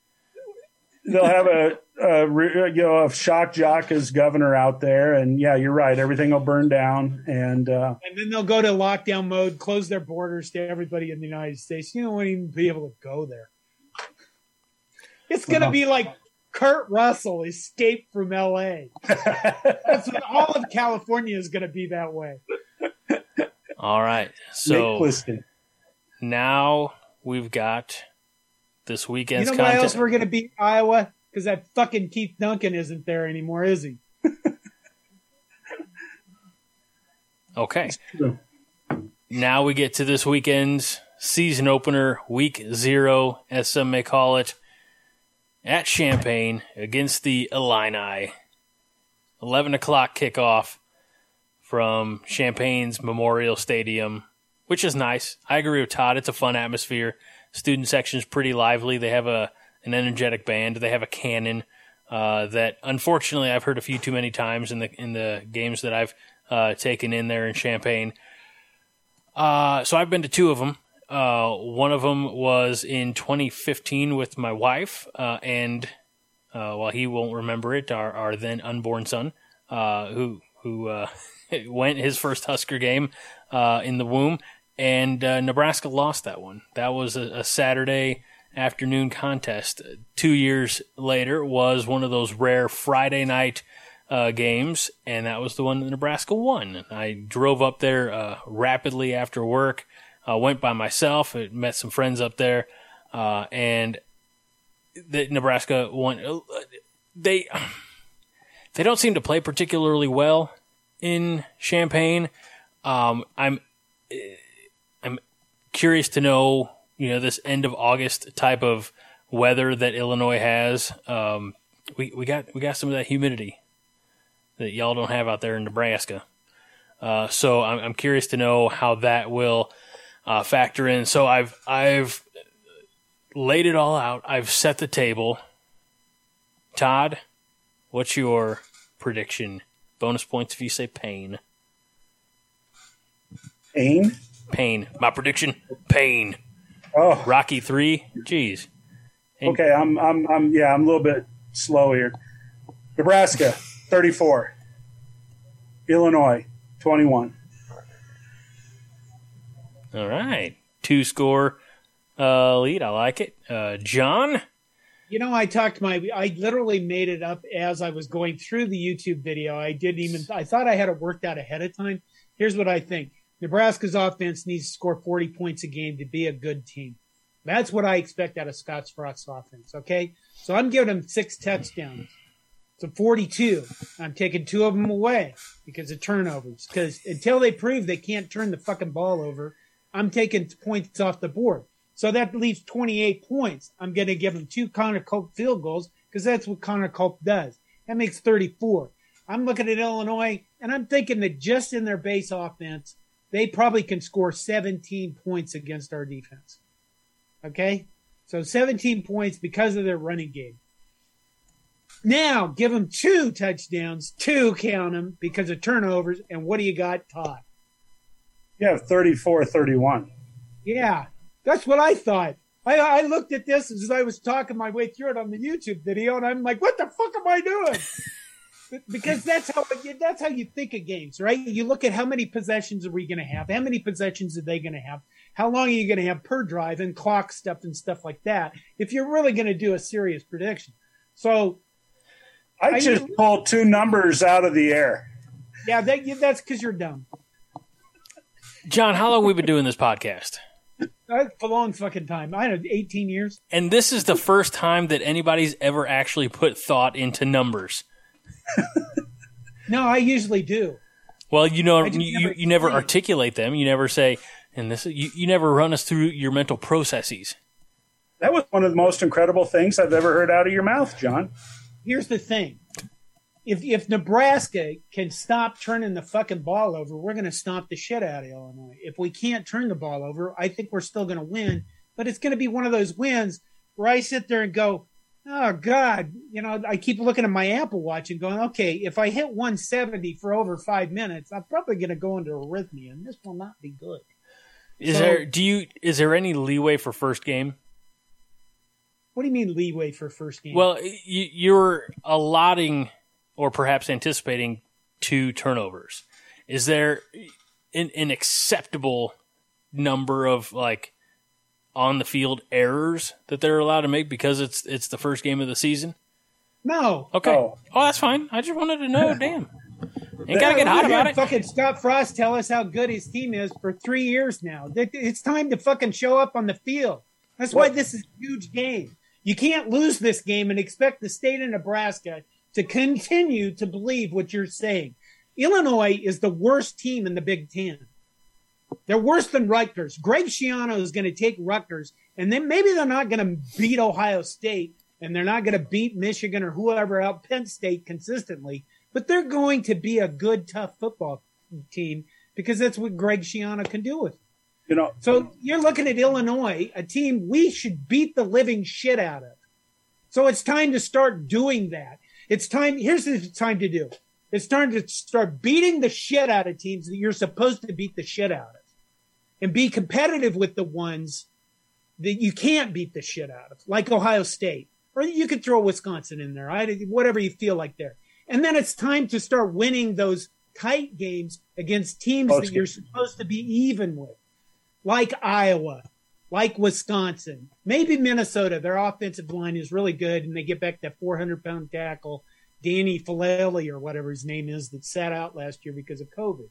They'll have a shock jock as governor out there, and yeah, you're right. Everything will burn down, and then they'll go to lockdown mode, close their borders to everybody in the United States. You won't even be able to go there. It's gonna be like. Kurt Russell escaped from L.A. That's what all of California is going to be that way. All right. So now we've got this weekend's contest. You know why else we're going to beat Iowa? Because that fucking Keith Duncan isn't there anymore, is he? Okay. Now we get to this weekend's season opener, week 0, as some may call it. At Champaign against the Illini, 11 o'clock kickoff from Champaign's Memorial Stadium, which is nice. I agree with Todd. It's a fun atmosphere. Student section is pretty lively. They have an energetic band. They have a cannon that, unfortunately, I've heard a few too many times in the games that I've taken in there in Champaign. So I've been to two of them. One of them was in 2015 with my wife, and he won't remember it, our then unborn son, who went his first Husker game in the womb, and Nebraska lost that one. That was a Saturday afternoon contest. 2 years later was one of those rare Friday night games, and that was the one that Nebraska won. I drove up there rapidly after work. I went by myself, met some friends up there, and Nebraska won. They don't seem to play particularly well in Champaign. I'm curious to know, you know, this end of August type of weather that Illinois has. We got some of that humidity that y'all don't have out there in Nebraska. So I'm curious to know how that will factor in. So I've laid it all out. I've set the table. Todd, what's your prediction? Bonus points if you say pain. Pain? Pain. My prediction, pain. Oh, Rocky 3. Jeez. Okay, I'm a little bit slow here. Nebraska 34. Illinois 21. All right. 2-score lead. I like it. John? You know, I literally made it up as I was going through the YouTube video. I thought I had it worked out ahead of time. Here's what I think. Nebraska's offense needs to score 40 points a game to be a good team. That's what I expect out of Scott Frost's offense, okay? So I'm giving them 6 touchdowns. So 42. I'm taking two of them away because of turnovers. Because until they prove they can't turn the fucking ball over, I'm taking points off the board. So that leaves 28 points. I'm going to give them two Connor Culp field goals because that's what Connor Culp does. That makes 34. I'm looking at Illinois, and I'm thinking that just in their base offense, they probably can score 17 points against our defense. Okay? So 17 points because of their running game. Now, give them two touchdowns, two, count them, because of turnovers. And what do you got, Todd? You have 34-31. Yeah, that's what I thought. I looked at this as I was talking my way through it on the YouTube video, and I'm like, what the fuck am I doing? Because that's how you think of games, right? You look at how many possessions are we going to have? How many possessions are they going to have? How long are you going to have per drive and clock stuff and stuff like that if you're really going to do a serious prediction? So I just pulled two numbers out of the air. Yeah, that's because you're dumb. John, how long have we been doing this podcast? A long fucking time. I don't know, 18 years. And this is the first time that anybody's ever actually put thought into numbers. No, I usually do. Well, you know, you never articulate them. You never say, and this you never run us through your mental processes. That was one of the most incredible things I've ever heard out of your mouth, John. Here's the thing. If Nebraska can stop turning the fucking ball over, we're going to stomp the shit out of Illinois. If we can't turn the ball over, I think we're still going to win. But it's going to be one of those wins where I sit there and go, oh, God. You know, I keep looking at my Apple Watch and going, okay, if I hit 170 for over 5 minutes, I'm probably going to go into arrhythmia, and this will not be good. Is there any leeway for first game? What do you mean leeway for first game? Well, you're allotting or perhaps anticipating two turnovers. Is there an acceptable number of like on the field errors that they're allowed to make because it's the first game of the season? No. Okay. Oh, that's fine. I just wanted to know. Damn. Ain't got to get hot about it. Fucking Scott Frost tell us how good his team is for 3 years now. It's time to fucking show up on the field. That's why this is a huge game. You can't lose this game and expect the state of Nebraska to continue to believe what you're saying. Illinois is the worst team in the Big Ten. They're worse than Rutgers. Greg Schiano is going to take Rutgers, and then maybe they're not going to beat Ohio State, and they're not going to beat Michigan or whoever out Penn State consistently, but they're going to be a good, tough football team because that's what Greg Schiano can do with. You know, so you're looking at Illinois, a team we should beat the living shit out of. So it's time to start doing that. It's time. Here's what it's time to do. It's time to start beating the shit out of teams that you're supposed to beat the shit out of, and be competitive with the ones that you can't beat the shit out of, like Ohio State, or you could throw Wisconsin in there, right? Whatever you feel like there. And then it's time to start winning those tight games against teams that you're supposed to be even with, like Iowa, like Wisconsin, maybe Minnesota. Their offensive line is really good, and they get back that 400-pound tackle, Danny Filelli or whatever his name is, that sat out last year because of COVID.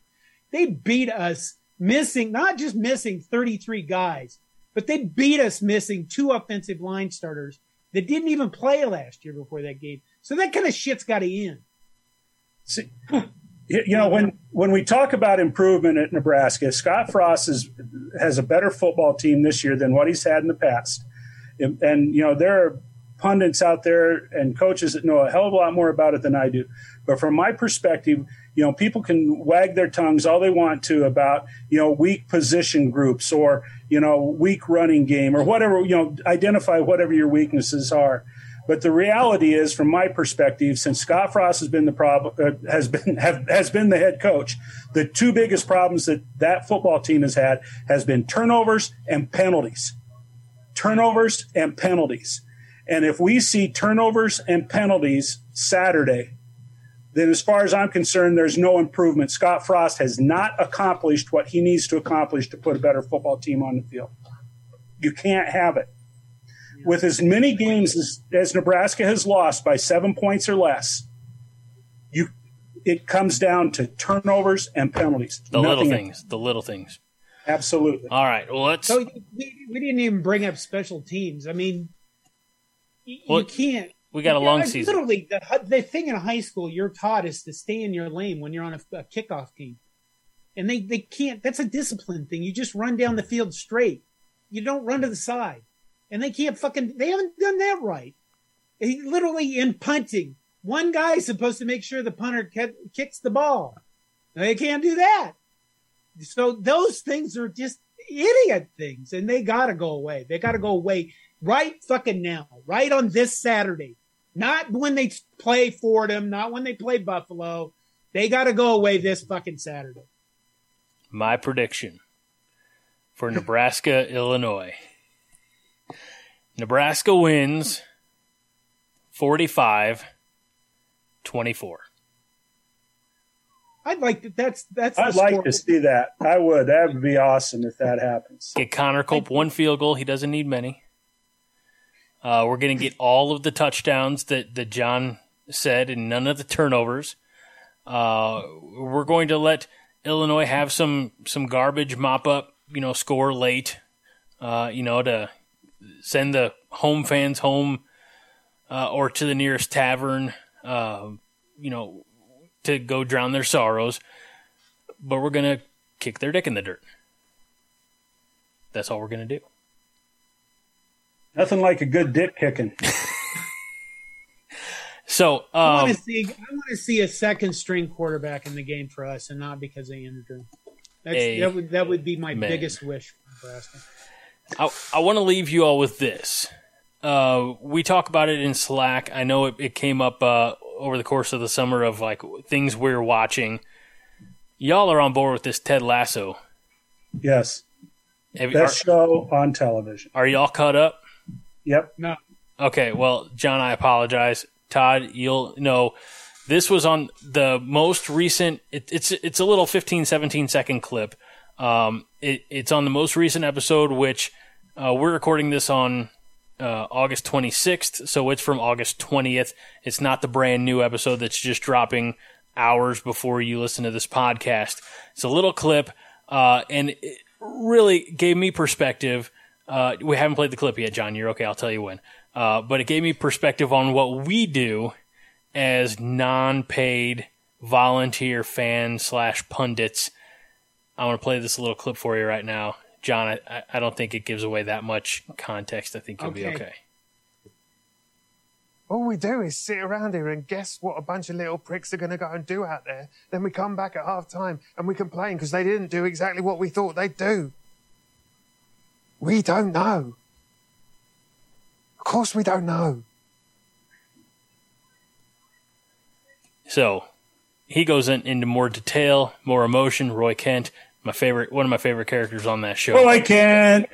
They beat us not just missing 33 guys, but they beat us missing two offensive line starters that didn't even play last year before that game. So that kind of shit's got to end. See, you know, when we talk about improvement at Nebraska, Scott Frost has a better football team this year than what he's had in the past. And, you know, there are pundits out there and coaches that know a hell of a lot more about it than I do. But from my perspective, you know, people can wag their tongues all they want to about, you know, weak position groups or, you know, weak running game or whatever, you know, identify whatever your weaknesses are. But the reality is, from my perspective, since Scott Frost has been has been the head coach, the two biggest problems that football team has had has been turnovers and penalties. Turnovers and penalties. And if we see turnovers and penalties Saturday, then as far as I'm concerned, there's no improvement. Scott Frost has not accomplished what he needs to accomplish to put a better football team on the field. You can't have it. With as many games as Nebraska has lost by 7 points or less, it comes down to turnovers and penalties. The little things. Absolutely. All right. Well, so we didn't even bring up special teams. I mean, you can't. We got a long season. Literally, the thing in high school you're taught is to stay in your lane when you're on a kickoff team. And they can't. That's a discipline thing. You just run down the field straight. You don't run to the side. And they can't fucking – they haven't done that right. He, literally in punting, one guy is supposed to make sure the punter kicks the ball. They can't do that. So those things are just idiot things, and they got to go away. They got to go away right fucking now, right on this Saturday. Not when they play Fordham, not when they play Buffalo. They got to go away this fucking Saturday. My prediction for Nebraska, Illinois. Nebraska wins 45-24. I'd like that. That's. I'd like to see that. I would. That would be awesome if that happens. Get Connor Culp one field goal. He doesn't need many. We're going to get all of the touchdowns that John said and none of the turnovers. We're going to let Illinois have some garbage mop up, score late, to send the home fans home or to the nearest tavern, to go drown their sorrows. But we're going to kick their dick in the dirt. That's all we're going to do. Nothing like a good dick kicking. So I want to see a second string quarterback in the game for us, and not because they injured. That would be my biggest wish for Nebraska. I want to leave you all with this. We talk about it in Slack. I know it came up over the course of the summer of like things we're watching. Y'all are on board with this Ted Lasso. Yes. Best show on television. Are y'all caught up? Yep. No. Okay. Well, John, I apologize. Todd, you'll know this was on the most recent. It's a little 15, 17 second clip. It's on the most recent episode, which we're recording this on August 26th. So it's from August 20th. It's not the brand new episode that's just dropping hours before you listen to this podcast. It's a little clip, and it really gave me perspective. We haven't played the clip yet, John. You're okay. I'll tell you when. But it gave me perspective on what we do as non-paid volunteer fan/pundits. I'm going to play this little clip for you right now. John, I don't think it gives away that much context. I think you'll be okay. All we do is sit around here and guess what a bunch of little pricks are going to go and do out there. Then we come back at halftime and we complain because they didn't do exactly what we thought they'd do. We don't know. Of course we don't know. So he goes into more detail, more emotion. Roy Kent, one of my favorite characters on that show. Roy Kent.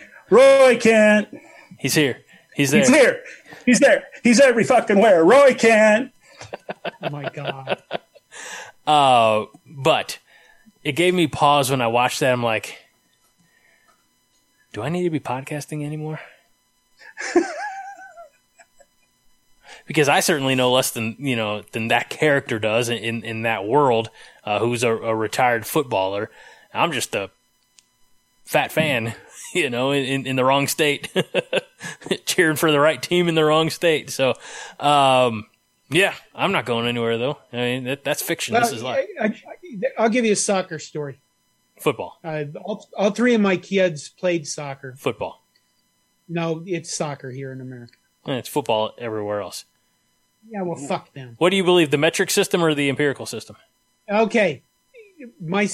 He's here. He's there. He's here. He's there. He's every fucking where. Roy Kent. Oh my God. But it gave me pause when I watched that. I'm like, do I need to be podcasting anymore? Because I certainly know less than that character does in that world, who's a retired footballer. I'm just a fat fan, in the wrong state, cheering for the right team in the wrong state. So, yeah, I'm not going anywhere though. I mean, that's fiction. Well, this is life. I'll give you a soccer story. Football. All three of my kids played soccer. Football. No, it's soccer here in America. And it's football everywhere else. Yeah, well, fuck them. What do you believe, the metric system or the empirical system? Okay. My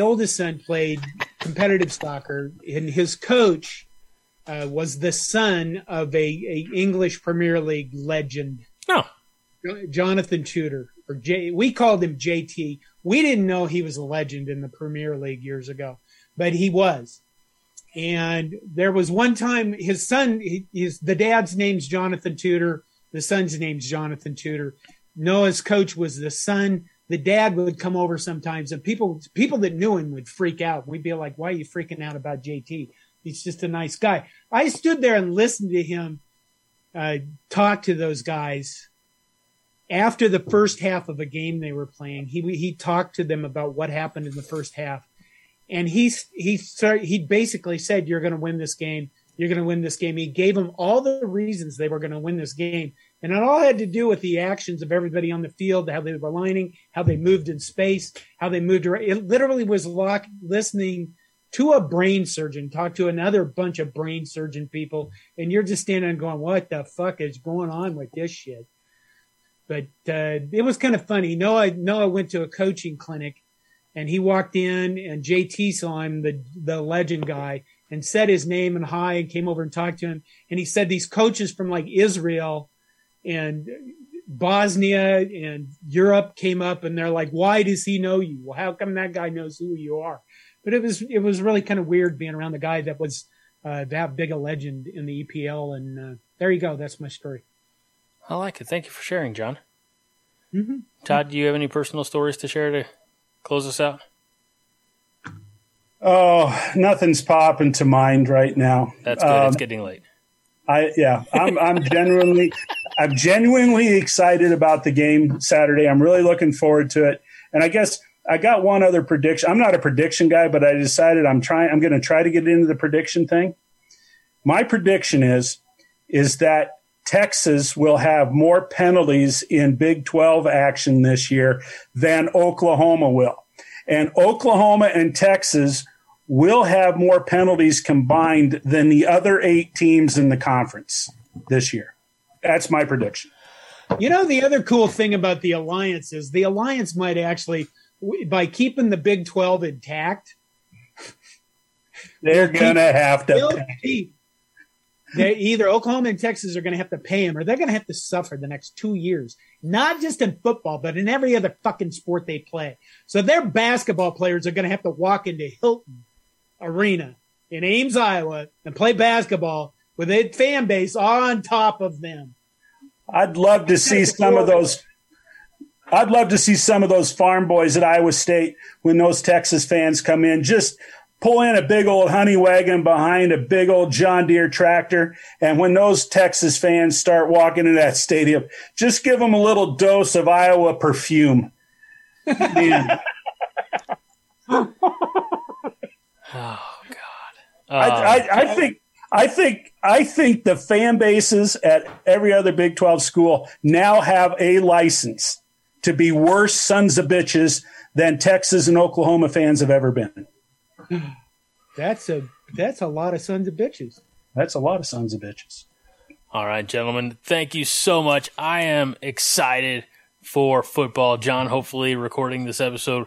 oldest son played competitive soccer, and his coach was the son of a English Premier League legend. Oh. Jonathan Tudor. We called him JT. We didn't know he was a legend in the Premier League years ago, but he was. And there was one time his son, the dad's name's Jonathan Tudor. The son's name's Jonathan Tudor. Noah's coach was the son. The dad would come over sometimes, and people that knew him would freak out. We'd be like, why are you freaking out about JT? He's just a nice guy. I stood there and listened to him talk to those guys. After the first half of a game they were playing, he talked to them about what happened in the first half. And he basically said, you're going to win this game. You're going to win this game. He gave them all the reasons they were going to win this game. And it all had to do with the actions of everybody on the field, how they were lining, how they moved in space, how they moved around. It literally was like listening to a brain surgeon talk to another bunch of brain surgeon people. And you're just standing and going, what the fuck is going on with this shit? But it was kind of funny. Noah went to a coaching clinic and he walked in and JT saw him, the legend guy, and said his name and hi and came over and talked to him. And he said these coaches from like Israel and Bosnia and Europe came up and they're like, why does he know you? Well, how come that guy knows who you are? But it was really kind of weird being around the guy that was that big a legend in the EPL. And there you go. That's my story. I like it. Thank you for sharing, John. Mm-hmm. Todd, do you have any personal stories to share to close us out? Oh, nothing's popping to mind right now. That's good. It's getting late. I'm genuinely excited about the game Saturday. I'm really looking forward to it. And I guess I got one other prediction. I'm not a prediction guy, but I decided I'm going to try to get into the prediction thing. My prediction is that Texas will have more penalties in Big 12 action this year than Oklahoma will. And Oklahoma and Texas will have more penalties combined than the other 8 teams in the conference this year. That's my prediction. You know, the other cool thing about the alliance is the alliance might actually, by keeping the Big 12 intact, they're going to have to pay. Either Oklahoma and Texas are going to have to pay them or they're going to have to suffer the next 2 years, not just in football, but in every other fucking sport they play. So their basketball players are going to have to walk into Hilton Arena in Ames, Iowa, and play basketball with a fan base on top of them. I'd love to see some of those farm boys at Iowa State when those Texas fans come in, just pull in a big old honey wagon behind a big old John Deere tractor. And when those Texas fans start walking into that stadium, just give them a little dose of Iowa perfume. Man. Oh, God. I think the fan bases at every other Big 12 school now have a license to be worse sons of bitches than Texas and Oklahoma fans have ever been. That's a lot of sons of bitches. That's a lot of sons of bitches. All right, gentlemen, thank you so much. I am excited for football. John, hopefully recording this episode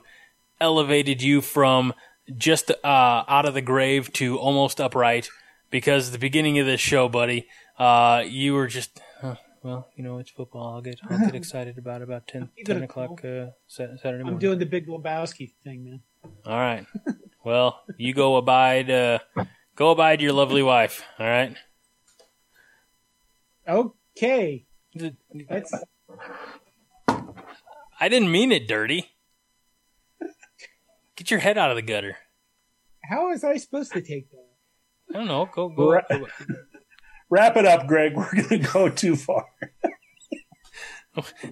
elevated you from just out of the grave to almost upright, because at the beginning of this show, buddy, you were just, well, you know, it's football. I'll get excited about 10 o'clock Saturday morning. I'm doing the Big Lebowski thing, man. All right. Well, you go abide your lovely wife. All right. Okay. I didn't mean it dirty. Get your head out of the gutter. How was I supposed to take that? I don't know. Go. Wrap it up, Greg. We're going to go too far.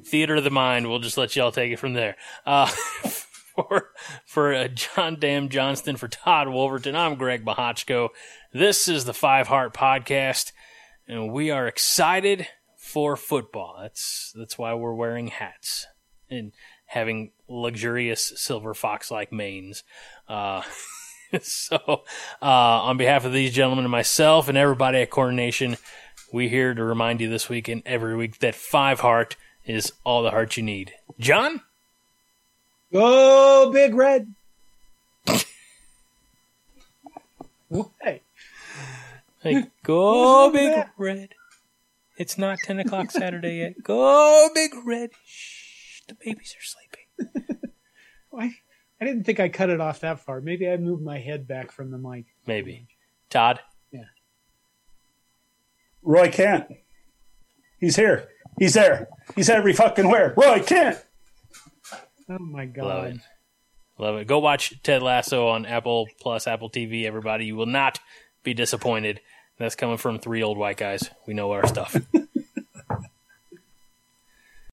Theater of the mind. We'll just let y'all take it from there. For John Damn Johnston, for Todd Wolverton, I'm Greg Mahochko. This is the Five Heart Podcast, and we are excited for football. That's why we're wearing hats and having luxurious silver fox-like manes. So on behalf of these gentlemen and myself and everybody at Coronation, we're here to remind you this week and every week that Five Heart is all the heart you need. John? Go Big Red. Hey. Hey, go Big Red. It's not 10 o'clock Saturday yet. Go Big Red. Shh, the babies are sleeping. I didn't think I cut it off that far. Maybe I moved my head back from the mic. Maybe. Todd? Yeah. Roy Kent. He's here. He's there. He's every fucking where. Roy Kent. Oh, my God. Love it. Go watch Ted Lasso on Apple Plus, Apple TV, everybody. You will not be disappointed. That's coming from 3 old white guys. We know our stuff.